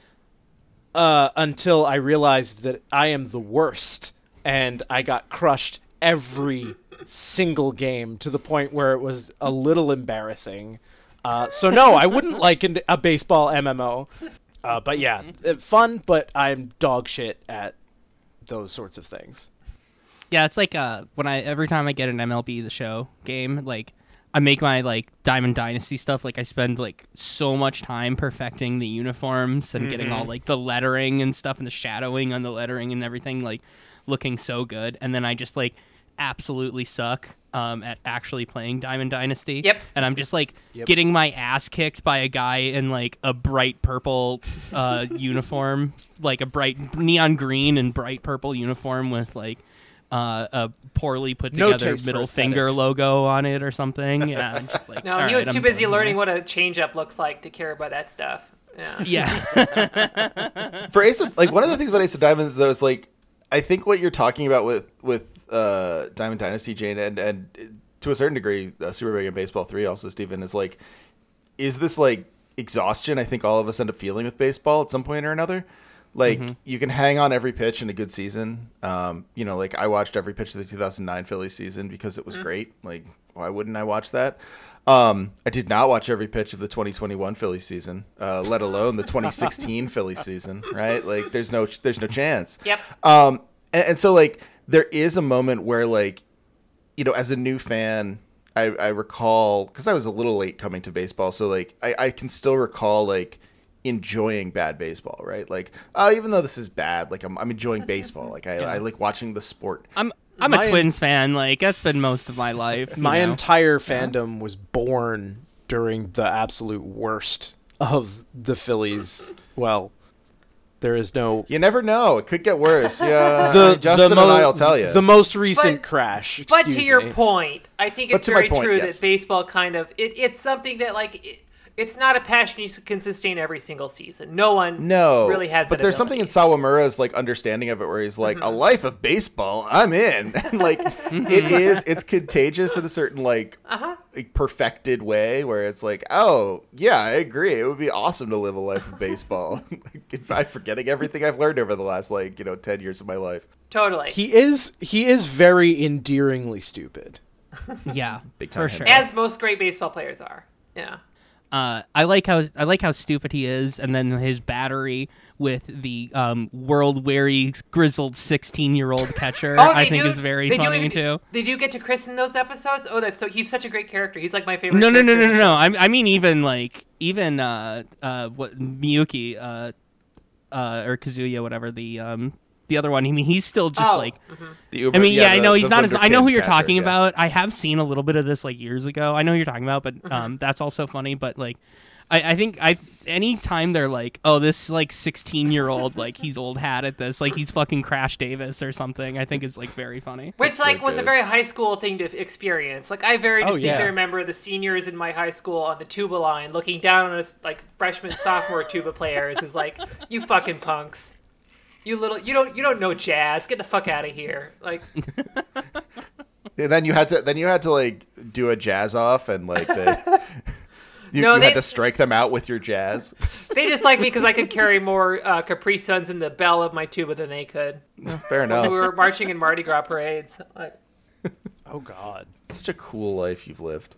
uh, until I realized that I am the worst, and I got crushed every single game to the point where it was a little embarrassing. Uh, so no, I wouldn't like an, a baseball M M O, uh, but yeah, fun. But I'm dog shit at those sorts of things. Yeah, it's like uh, when I every time I get an M L B The Show game, like I make my like Diamond Dynasty stuff. Like I spend like so much time perfecting the uniforms and mm-hmm. getting all like the lettering and stuff and the shadowing on the lettering and everything, like looking so good. And then I just like absolutely suck um, at actually playing Diamond Dynasty. Yep. And I'm just like yep. getting my ass kicked by a guy in like a bright purple uh, uniform, like a bright neon green and bright purple uniform with like uh, a poorly put together no middle finger logo on it or something. Yeah. I'm just like, no, he right, was too I'm busy learning what a change up looks like to care about that stuff. Yeah. yeah. For Ace of, like one of the things about Ace of Diamonds though is like, I think what you're talking about with with uh, Diamond Dynasty, Jane, and and to a certain degree, uh, Super Mega Baseball three also, Stephen, is like, is this like exhaustion? I think all of us end up feeling with baseball at some point or another. Like mm-hmm. you can hang on every pitch in a good season. Um, you know, like I watched every pitch of the two thousand nine Phillies season because it was mm-hmm. great. Like why wouldn't I watch that? Um, I did not watch every pitch of the twenty twenty-one Phillies season, uh, let alone the twenty sixteen Phillies season, right? Like there's no, there's no chance. Yep. Um, and, and so like there is a moment where like, you know, as a new fan, I, I recall, cause I was a little late coming to baseball. So like, I, I can still recall like enjoying bad baseball, right? Like, uh, even though this is bad, like I'm, I'm enjoying baseball. Like I, yeah. I, I like watching the sport. I'm, I'm my, a Twins fan. Like, that's been most of my life. My know? entire fandom yeah. was born during the absolute worst of the Phillies. Well, there is no... You never know. It could get worse. Yeah, the, Justin the mo- and I will tell you. The most recent but, crash. But to me. your point, I think it's very point, true yes. that baseball kind of... It, it's something that, like... It, It's not a passion you can sustain every single season. No one no, really has that but there's ability. Something in Sawamura's like understanding of it where he's like, mm-hmm. a life of baseball, I'm in. And like, it is, it's contagious in a certain like, uh-huh. like perfected way where it's like, oh, yeah, I agree. It would be awesome to live a life of baseball. I'm forgetting everything I've learned over the last like, you know, ten years of my life. Totally. He is, he is very endearingly stupid. Yeah, big time for sure. As most great baseball players are. Yeah. Uh, I like how I like how stupid he is, and then his battery with the um, world-weary, grizzled sixteen-year-old catcher. oh, I think do, is very funny do, too. They do get to christen those episodes. Oh, that's so he's such a great character. He's like my favorite. No, no, no, no, no, no. I, I mean, even like even uh, uh, what Miyuki uh, uh, or Kazuya, whatever the um, the other one. I mean, he's still just oh. like. Mm-hmm. The Uber, I mean, yeah, yeah the, I know he's not as. I know who you're catcher, talking yeah. about. I have seen a little bit of this like years ago. I know who you're talking about, but um, mm-hmm. that's also funny. But like, I, I think I any time they're like, oh, this like sixteen year old like he's old hat at this, like he's fucking Crash Davis or something. I think it's like very funny. Which that's like so was good. A very high school thing to experience. Like I very distinctly oh, yeah. remember the seniors in my high school on the tuba line looking down on us like freshman sophomore tuba players is like, you fucking punks. You little, you don't, you don't know jazz. Get the fuck out of here! Like, and then you had to, then you had to like do a jazz off, and like they, you, no, you they, had to strike them out with your jazz. They just like me because I could carry more uh, Capri Suns in the bell of my tuba than they could. No, fair enough. We were marching in Mardi Gras parades. Like, oh God, such a cool life you've lived.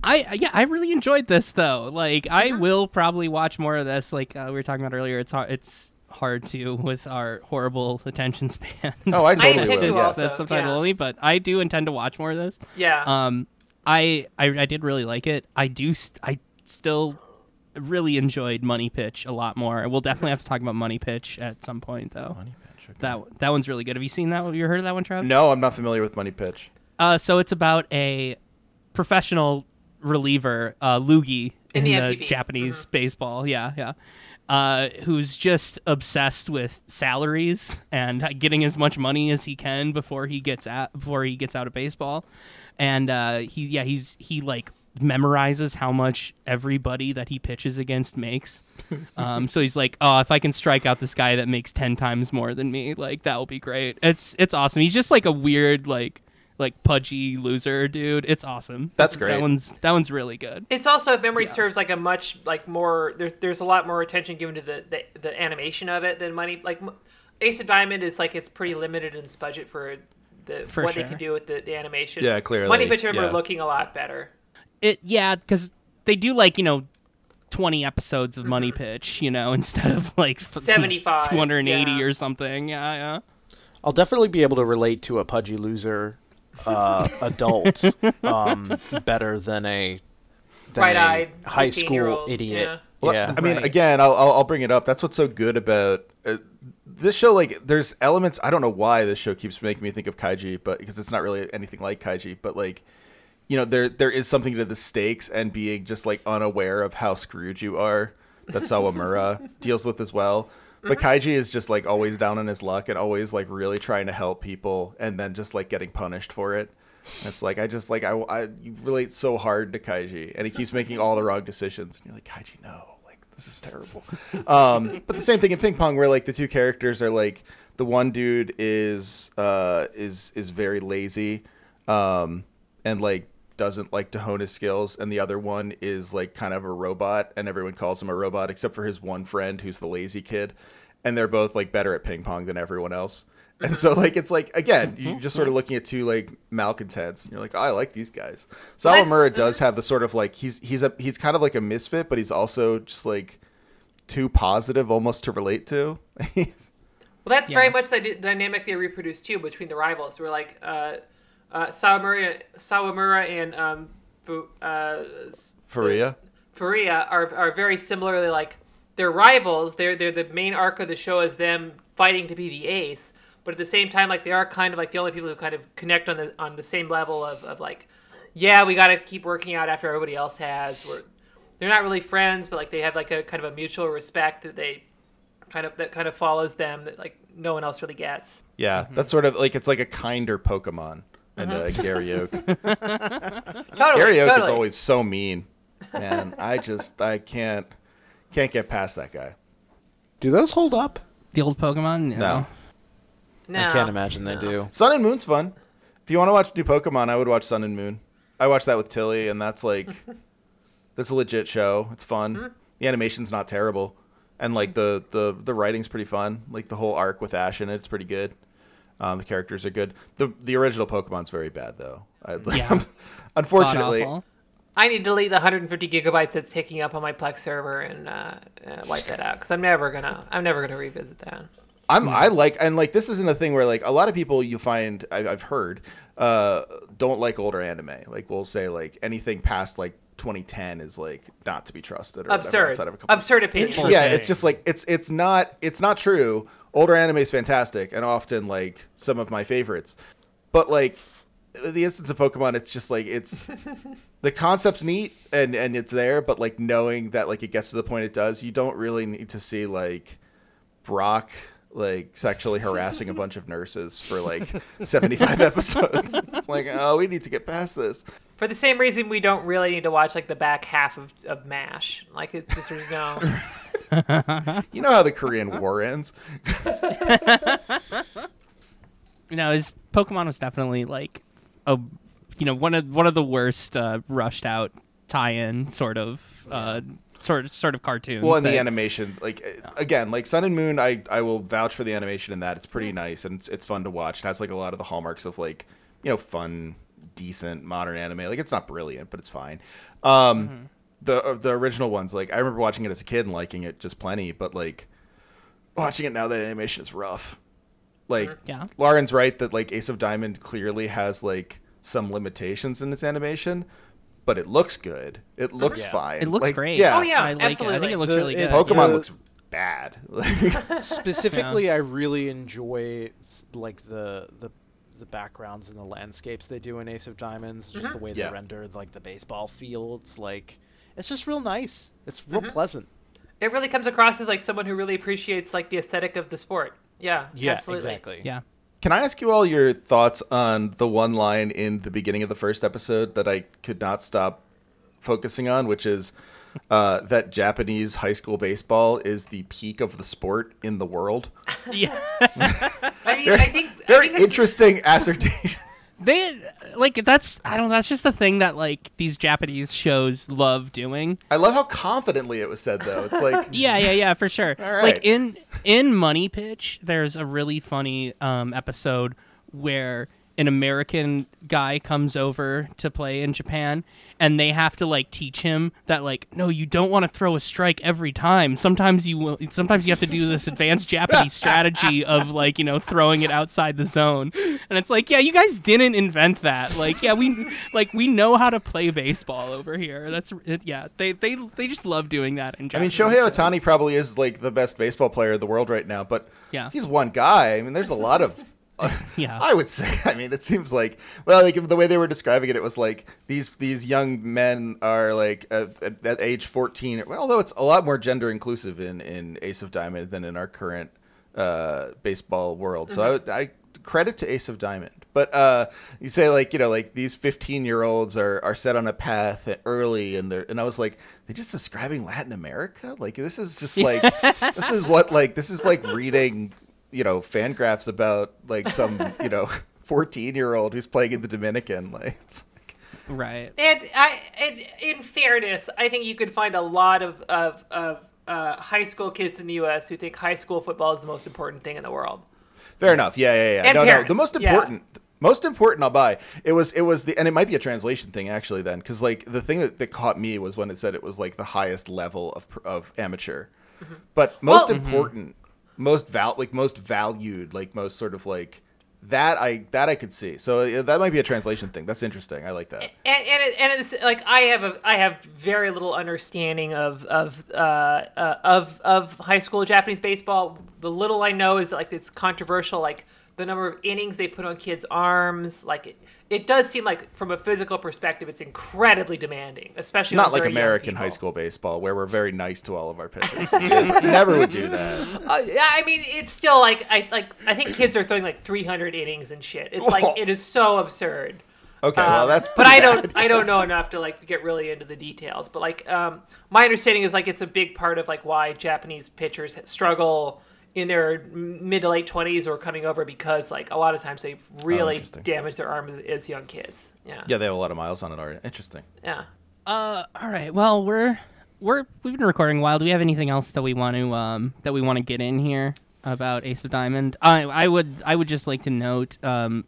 I yeah I really enjoyed this though. Like I will probably watch more of this. Like uh, we were talking about earlier, it's hard, it's hard to with our horrible attention spans. Oh, I totally I intend will. To also, that's sometimes yeah. only, but I do intend to watch more of this. Yeah. Um, I I, I did really like it. I do st- I still really enjoyed Money Pitch a lot more. We'll definitely have to talk about Money Pitch at some point though. Money Pitch. Okay. That that one's really good. Have you seen that? Have you heard of that one, Trev? No, I'm not familiar with Money Pitch. Uh, so it's about a professional reliever uh Lugi in, in the, the Japanese mm-hmm. baseball yeah yeah uh who's just obsessed with salaries and getting as much money as he can before he gets out before he gets out of baseball, and uh he yeah he's he like memorizes how much everybody that he pitches against makes. Um so he's like, oh, if I can strike out this guy that makes ten times more than me, like that will be great. It's it's awesome. He's just like a weird like like pudgy loser dude. It's awesome. That's great. That one's that one's really good. It's also, if memory yeah. serves, like a much like more. There's there's a lot more attention given to the, the the animation of it than Money. Like Ace of Diamond is like it's pretty limited in its budget for the for what sure. they can do with the, the animation. Yeah, clearly. Money Pitch, I remember yeah. looking a lot better. It yeah, because they do like you know twenty episodes of Money Pitch, you know, instead of like seventy-five, two hundred eighty yeah. or something. Yeah, yeah. I'll definitely be able to relate to a pudgy loser. uh adult um better than a, than a high school idiot. Yeah. Well, yeah. I mean, again, I'll I'll bring it up. That's what's so good about uh, this show, like, there's elements. I don't know why this show keeps making me think of Kaiji, but because it's not really anything like Kaiji. But, like, you know, there there is something to the stakes and being just, like, unaware of how screwed you are that Sawamura deals with as well. But Kaiji is just, like, always down on his luck and always, like, really trying to help people and then just, like, getting punished for it. And it's like, I just, like, I, I you relate so hard to Kaiji. And he keeps making all the wrong decisions. And you're like, Kaiji, no. Like, this is terrible. Um, but the same thing in Ping Pong where, like, the two characters are, like, the one dude is uh, is is very lazy um, and, like, doesn't like to hone his skills, and the other one is like kind of a robot, and everyone calls him a robot except for his one friend who's the lazy kid, and they're both like better at ping pong than everyone else. And so, like, it's like, again, you're just sort of looking at two like malcontents and you're like, oh, I like these guys. Sawamura does have the sort of like he's he's a he's kind of like a misfit, but he's also just like too positive almost to relate to. Well, that's yeah. very much the dynamic they reproduce too between the rivals. We're like uh Uh, Sawamura, Sawamura and um, uh, Furiya Furiya are are very similarly like they're rivals. They're they're the main arc of the show is them fighting to be the ace, but at the same time, like, they are kind of like the only people who kind of connect on the on the same level of, of like, yeah, we got to keep working out after everybody else has. We're they're not really friends, but like they have like a kind of a mutual respect that they kind of that kind of follows them that like no one else really gets. Yeah, mm-hmm. That's sort of like it's like a kinder Pokemon. And uh, Gary Oak. totally, Gary Oak totally. is always so mean. And I just, I can't, can't get past that guy. Do those hold up? The old Pokemon? No. No. I can't imagine no. they do. Sun and Moon's fun. If you want to watch new Pokemon, I would watch Sun and Moon. I watched that with Tilly, and that's like, that's a legit show. It's fun. Mm-hmm. The animation's not terrible. And like the, the, the writing's pretty fun. Like the whole arc with Ash in it, it's pretty good. Um, the characters are good. The the original Pokemon's very bad, though. I, yeah. Unfortunately. I need to delete the one hundred fifty gigabytes that's taking up on my Plex server and uh, uh, wipe that out because I'm never gonna I'm never gonna revisit that. I'm yeah. I like and like this isn't a thing where like a lot of people you find I, I've heard uh, don't like older anime. Like we'll say like anything past like twenty ten is like not to be trusted. Or absurd. Whatever, of a couple absurd opinion. It, yeah, it's just like it's it's not it's not true. Older anime is fantastic and often like some of my favorites, but like the instance of Pokemon, it's just like it's the concept's neat and, and it's there, but like knowing that like it gets to the point it does, you don't really need to see like Brock like sexually harassing a bunch of nurses for like seventy-five episodes. It's like, oh, we need to get past this. For the same reason, we don't really need to watch like the back half of, of MASH. Like it's just there's no. You know how the Korean War ends. You know, his Pokemon was definitely like a, you know, one of one of the worst uh, rushed out tie-in sort of uh, sort of sort of cartoons. Well, and that, the animation, like yeah. again, like Sun and Moon, I, I will vouch for the animation in that. It's pretty nice and it's it's fun to watch. It has like a lot of the hallmarks of like, you know, fun, decent modern anime. Like it's not brilliant, but it's fine. Um, mm-hmm. The the original ones, like, I remember watching it as a kid and liking it just plenty, but, like, watching it now, that animation is rough. Like, yeah. Lauren's right that, like, Ace of Diamond clearly has, like, some limitations in its animation, but it looks good. It looks yeah. fine. It looks like, great. Yeah. Oh, yeah, I like absolutely. It. I think it looks the, really good. Pokemon yeah. looks bad. Specifically, yeah. I really enjoy, like, the... the the backgrounds and the landscapes they do in Ace of Diamonds, just mm-hmm. the way they yeah. rendered, like, the baseball fields, like... It's just real nice. It's real mm-hmm. pleasant. It really comes across as like someone who really appreciates like the aesthetic of the sport. Yeah, yeah, absolutely. Exactly. Yeah. Can I ask you all your thoughts on the one line in the beginning of the first episode that I could not stop focusing on, which is uh, that Japanese high school baseball is the peak of the sport in the world? Yeah. I mean, very, I think very I think interesting assertion. They like that's I don't that's just the thing that like these Japanese shows love doing. I love how confidently it was said though. It's like yeah, yeah, yeah, for sure. All right. Like in in Money Pitch, there's a really funny um, episode where an American guy comes over to play in Japan, and they have to like teach him that like, no, you don't want to throw a strike every time. Sometimes you will, sometimes you have to do this advanced Japanese strategy of like, you know, throwing it outside the zone. And it's like, yeah, you guys didn't invent that. Like, yeah, we like we know how to play baseball over here. That's yeah, they they they just love doing that in Japanese. I mean, Shohei Ohtani probably is like the best baseball player in the world right now, but yeah. He's one guy. I mean, there's a lot of Uh, yeah, I would say. I mean, it seems like well, like the way they were describing it, it was like these these young men are like at, at, at age fourteen. Although it's a lot more gender inclusive in, in Ace of Diamond than in our current uh, baseball world. So mm-hmm. I, I credit to Ace of Diamond. But uh, you say like you know like these fifteen year olds are, are set on a path early, and they're and I was like, they're just describing Latin America. Like this is just like this is what like this is like reading. You know, fan graphs about like some, you know, fourteen year old who's playing in the Dominican. Like, it's like... Right. And I, and in fairness, I think you could find a lot of, of, of uh, high school kids in the U S who think high school football is the most important thing in the world. Fair enough. Yeah. Yeah. Yeah. And no, parents. no, the most important, yeah. most important I'll buy. It was, it was the, and it might be a translation thing actually then. Cause like the thing that, that caught me was when it said it was like the highest level of, of amateur, mm-hmm. but most well, important, mm-hmm. most val like most valued like most sort of like that I that I could see so that might be a translation thing. That's interesting. I like that. And and, it, and it's like I have a I have very little understanding of of uh, uh of of high school Japanese baseball. The little I know is like it's controversial, like the number of innings they put on kids' arms. Like it it does seem like from a physical perspective it's incredibly demanding, especially not like American high school baseball where we're very nice to all of our pitchers. Never would do that. Uh, I mean, it's still like I like I think kids are throwing like three hundred innings and shit. It's like oh. It is so absurd. Okay, well that's pretty um, but I don't I don't know enough to like get really into the details, but like um, my understanding is like it's a big part of like why Japanese pitchers struggle in their mid to late twenties or coming over, because like a lot of times they really oh, damage their arms as, as young kids. Yeah. Yeah. They have a lot of miles on it already. Interesting. Yeah. Uh, all right. Well, we're, we're, we've been recording a while. Do we have anything else that we want to, um, that we want to get in here about Ace of Diamond? I, I would, I would just like to note, um,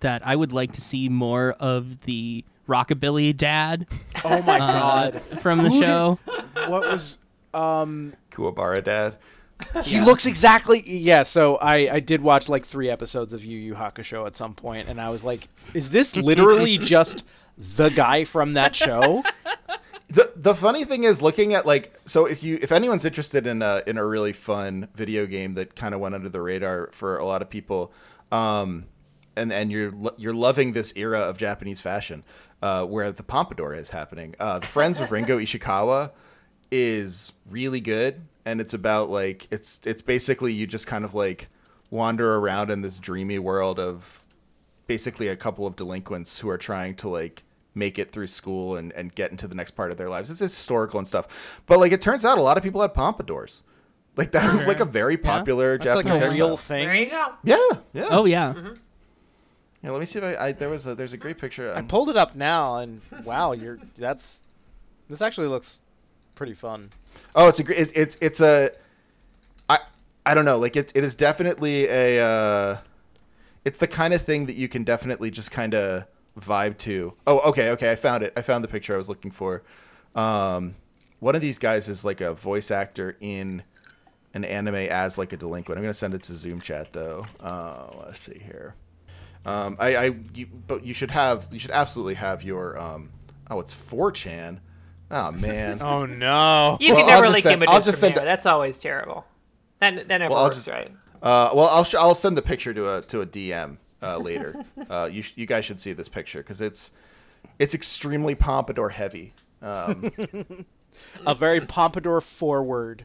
that I would like to see more of the Rockabilly dad. Oh my God. Uh, from the show. Did, what was, um, Kuwabara dad. He yeah. looks exactly yeah. So I, I did watch like three episodes of Yu Yu Hakusho at some point, and I was like, "Is this literally just the guy from that show?" The the funny thing is looking at like so if you if anyone's interested in a in a really fun video game that kind of went under the radar for a lot of people, um, and and you're you're loving this era of Japanese fashion, uh, where the pompadour is happening. Uh, the Friends of Ringo Ishikawa is really good. And it's about like it's it's basically you just kind of like wander around in this dreamy world of basically a couple of delinquents who are trying to like make it through school and, and get into the next part of their lives. It's historical and stuff. But like it turns out a lot of people had pompadours. Like that was like a very popular yeah. Japanese like a real thing. There you go. Yeah. Yeah. Oh yeah. Mm-hmm. Yeah, let me see if I, I there was a, there's a great picture. I'm... I pulled it up now and wow, you're that's this actually looks pretty fun. Oh, it's a great, it, it's, it's a, I, I don't know. Like it, it is definitely a, uh, it's the kind of thing that you can definitely just kind of vibe to. Oh, okay. Okay. I found it. I found the picture I was looking for. Um, one of these guys is like a voice actor in an anime as like a delinquent. I'm going to send it to Zoom chat though. Uh, let's see here. Um, I, I, you, but you should have, you should absolutely have your, um, oh, it's four chan. Oh man! Oh no! You well, can never link send, images I'll just from send here. A... That's always terrible. That that never well, works, just, right? Uh, well, I'll sh- I'll send the picture to a to a D M uh, later. uh, you sh- you guys should see this picture because it's it's extremely pompadour heavy. Um, a very pompadour forward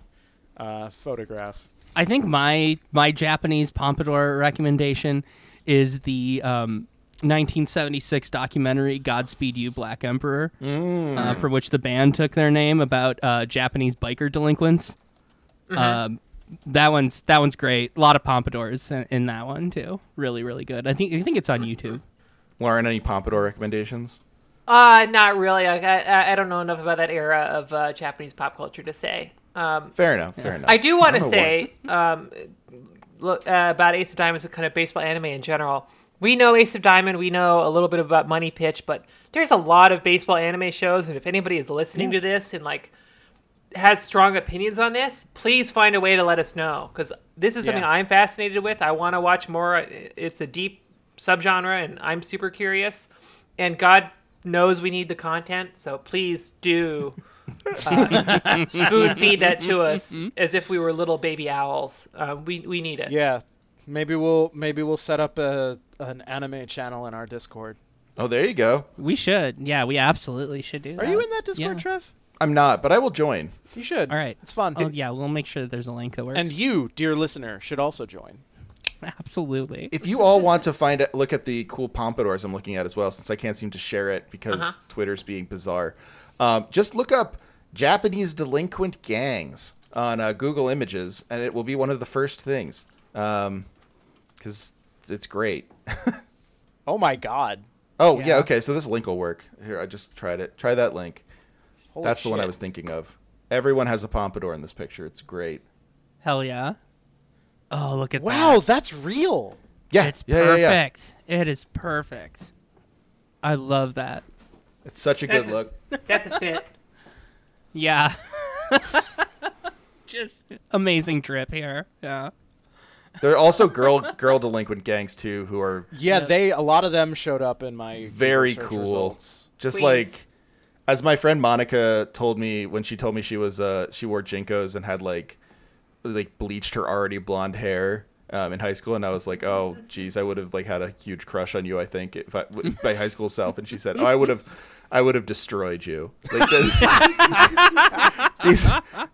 uh, photograph. I think my my Japanese pompadour recommendation is the. Um, nineteen seventy-six documentary Godspeed You Black Emperor, mm. uh, for which the band took their name, about uh, Japanese biker delinquents. Mm-hmm. Um, that one's that one's great. A lot of pompadours in, in that one too. Really, really good. I think I think it's on YouTube. Lauren, any pompadour recommendations? Uh, not really. Like, I I don't know enough about that era of uh, Japanese pop culture to say. Um, fair enough. Fair yeah. enough. I do want to say um, look, uh, about Ace of Diamonds and kind of baseball anime in general. we know Ace of Diamond, we know a little bit about Money Pitch, but there's a lot of baseball anime shows, and if anybody is listening yeah. to this and like has strong opinions on this, please find a way to let us know, because this is yeah. something I'm fascinated with. I want to watch more. It's a deep subgenre, and I'm super curious, and God knows we need the content, so please do uh, spoon feed that to us as if we were little baby owls. Uh, we we need it. Yeah, maybe we'll maybe we'll set up a an anime channel in our Discord. Oh, there you go. We should. Yeah, we absolutely should do that. Are you in that Discord, yeah. Trev? I'm not, but I will join. You should. All right. It's fun. Oh, yeah, we'll make sure that there's a link that works. And you, dear listener, should also join. Absolutely. If you all want to find it, look at the cool pompadours I'm looking at as well, since I can't seem to share it because uh-huh. Twitter's being bizarre. Um, just look up Japanese delinquent gangs on uh, Google Images, and it will be one of the first things because um, it's great. Oh, my God. Oh, yeah. yeah. Okay, so this link will work. Here, I just tried it. Try that link. Holy That's shit. The one I was thinking of. Everyone has a pompadour in this picture. It's great. Hell yeah. Oh, look at wow, that. Wow, that's real. Yeah. It's yeah, perfect. Yeah, yeah. It is perfect. I love that. It's such a that's good a, look. That's a fit. Yeah. Just amazing drip here. Yeah. There are also girl girl delinquent gangs too who are Yeah, they a lot of them showed up in my very cool results. Just Please. Like as my friend Monica told me when she told me she was uh she wore Jinkos and had like like bleached her already blonde hair um, in high school, and I was like, oh geez, I would have like had a huge crush on you, I think, if I, my high school self. And she said, oh, I would have I would have destroyed you. Like these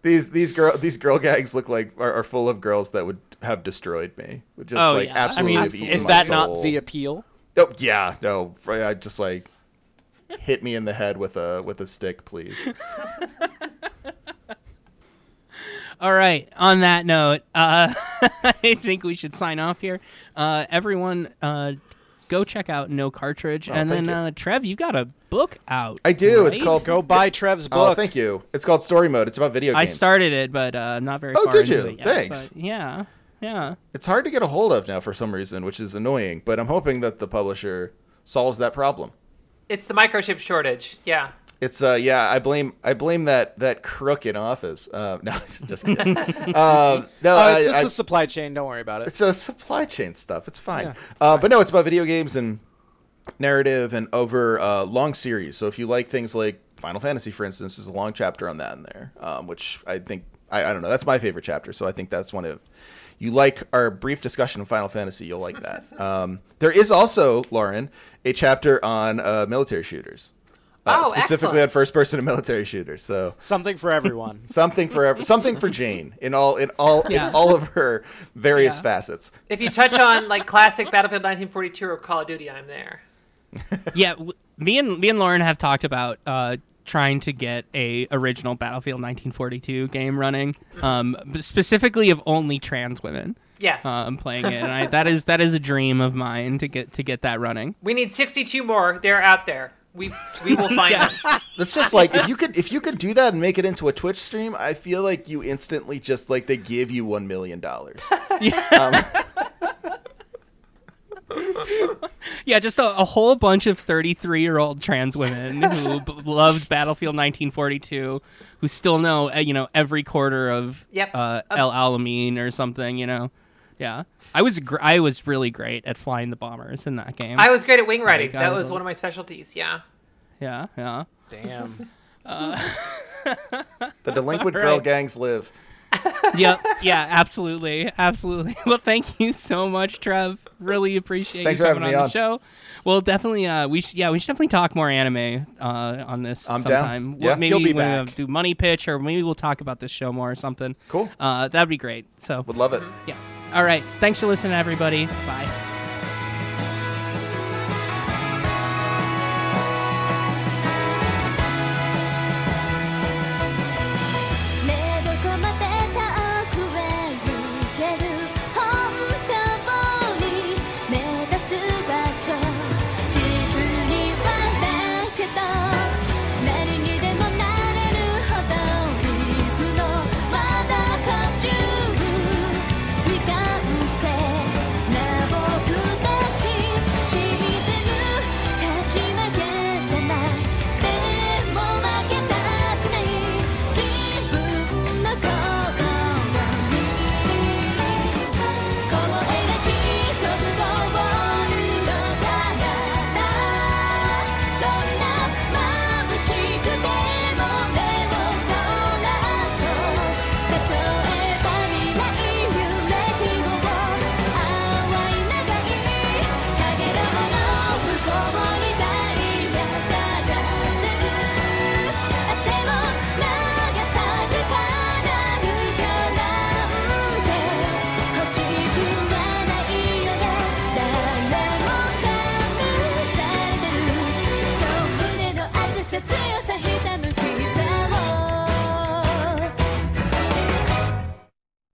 these these girl these girl gangs look like are, are full of girls that would have destroyed me. Would just oh, like yeah. absolutely I mean, have eaten is my that soul. Not the appeal? Oh yeah, no. I just like hit me in the head with a with a stick, please. All right. On that note, uh, I think we should sign off here. Uh, everyone, uh, go check out No Cartridge. Oh, and then, you. Uh, Trev, you got a book out. I do. Right? It's called Go Buy Trev's Book. Oh, thank you. It's called Story Mode. It's about video games. I started it, but uh, not very oh, far. Oh, did you? Yet, Thanks. Yeah. Yeah. It's hard to get a hold of now for some reason, which is annoying. But I'm hoping that the publisher solves that problem. It's the microchip shortage. Yeah. It's uh yeah I blame I blame that that crook in office uh no just kidding. uh, no oh, it's I, just I, the supply chain, don't worry about it. It's a supply chain stuff, it's fine. Yeah, uh fine. But no, it's about video games and narrative and over uh long series, so if you like things like Final Fantasy, for instance, there's a long chapter on that in there, um which I think I, I don't know that's my favorite chapter, so I think that's one of you like our brief discussion of Final Fantasy, you'll like that. Um there is also, Lauren, a chapter on uh military shooters. Uh, oh, specifically excellent. On first-person and military shooters, so something for everyone, something for ev- something for Jane in all in all yeah. in all of her various yeah. facets. If you touch on like classic Battlefield nineteen forty-two or Call of Duty, I'm there. Yeah, w- me and me and Lauren have talked about uh, trying to get a original Battlefield nineteen forty-two game running, um, specifically of only trans women. Yes, uh, I'm playing it, and I, that is that is a dream of mine to get to get that running. We need sixty-two more. They're out there. We we will find yes. us. That's just like if you could if you could do that and make it into a Twitch stream, I feel like you instantly just like they give you one million dollars. Yeah. Um. Yeah, just a, a whole bunch of thirty-three-year-old trans women who b- loved Battlefield nineteen forty-two, who still know uh, you know every quarter of yep. uh, El Alamein or something, you know. Yeah, I was gr- I was really great at flying the bombers in that game. I was great at wing riding. That was one of my specialties. Yeah. Yeah. Yeah. Damn. Uh, the delinquent right. girl gangs live. Yep. Yeah. Absolutely. Absolutely. Well, thank you so much, Trev. Really appreciate Thanks you coming on the on. show. Well, definitely. Uh, we should. Yeah, we should definitely talk more anime uh, on this I'm sometime. Down. We'll, yeah. Maybe we'll do Money Pitch, or maybe we'll talk about this show more or something. Cool. Uh, that'd be great. So. Would love it. Yeah. All right. Thanks for listening, everybody. Bye.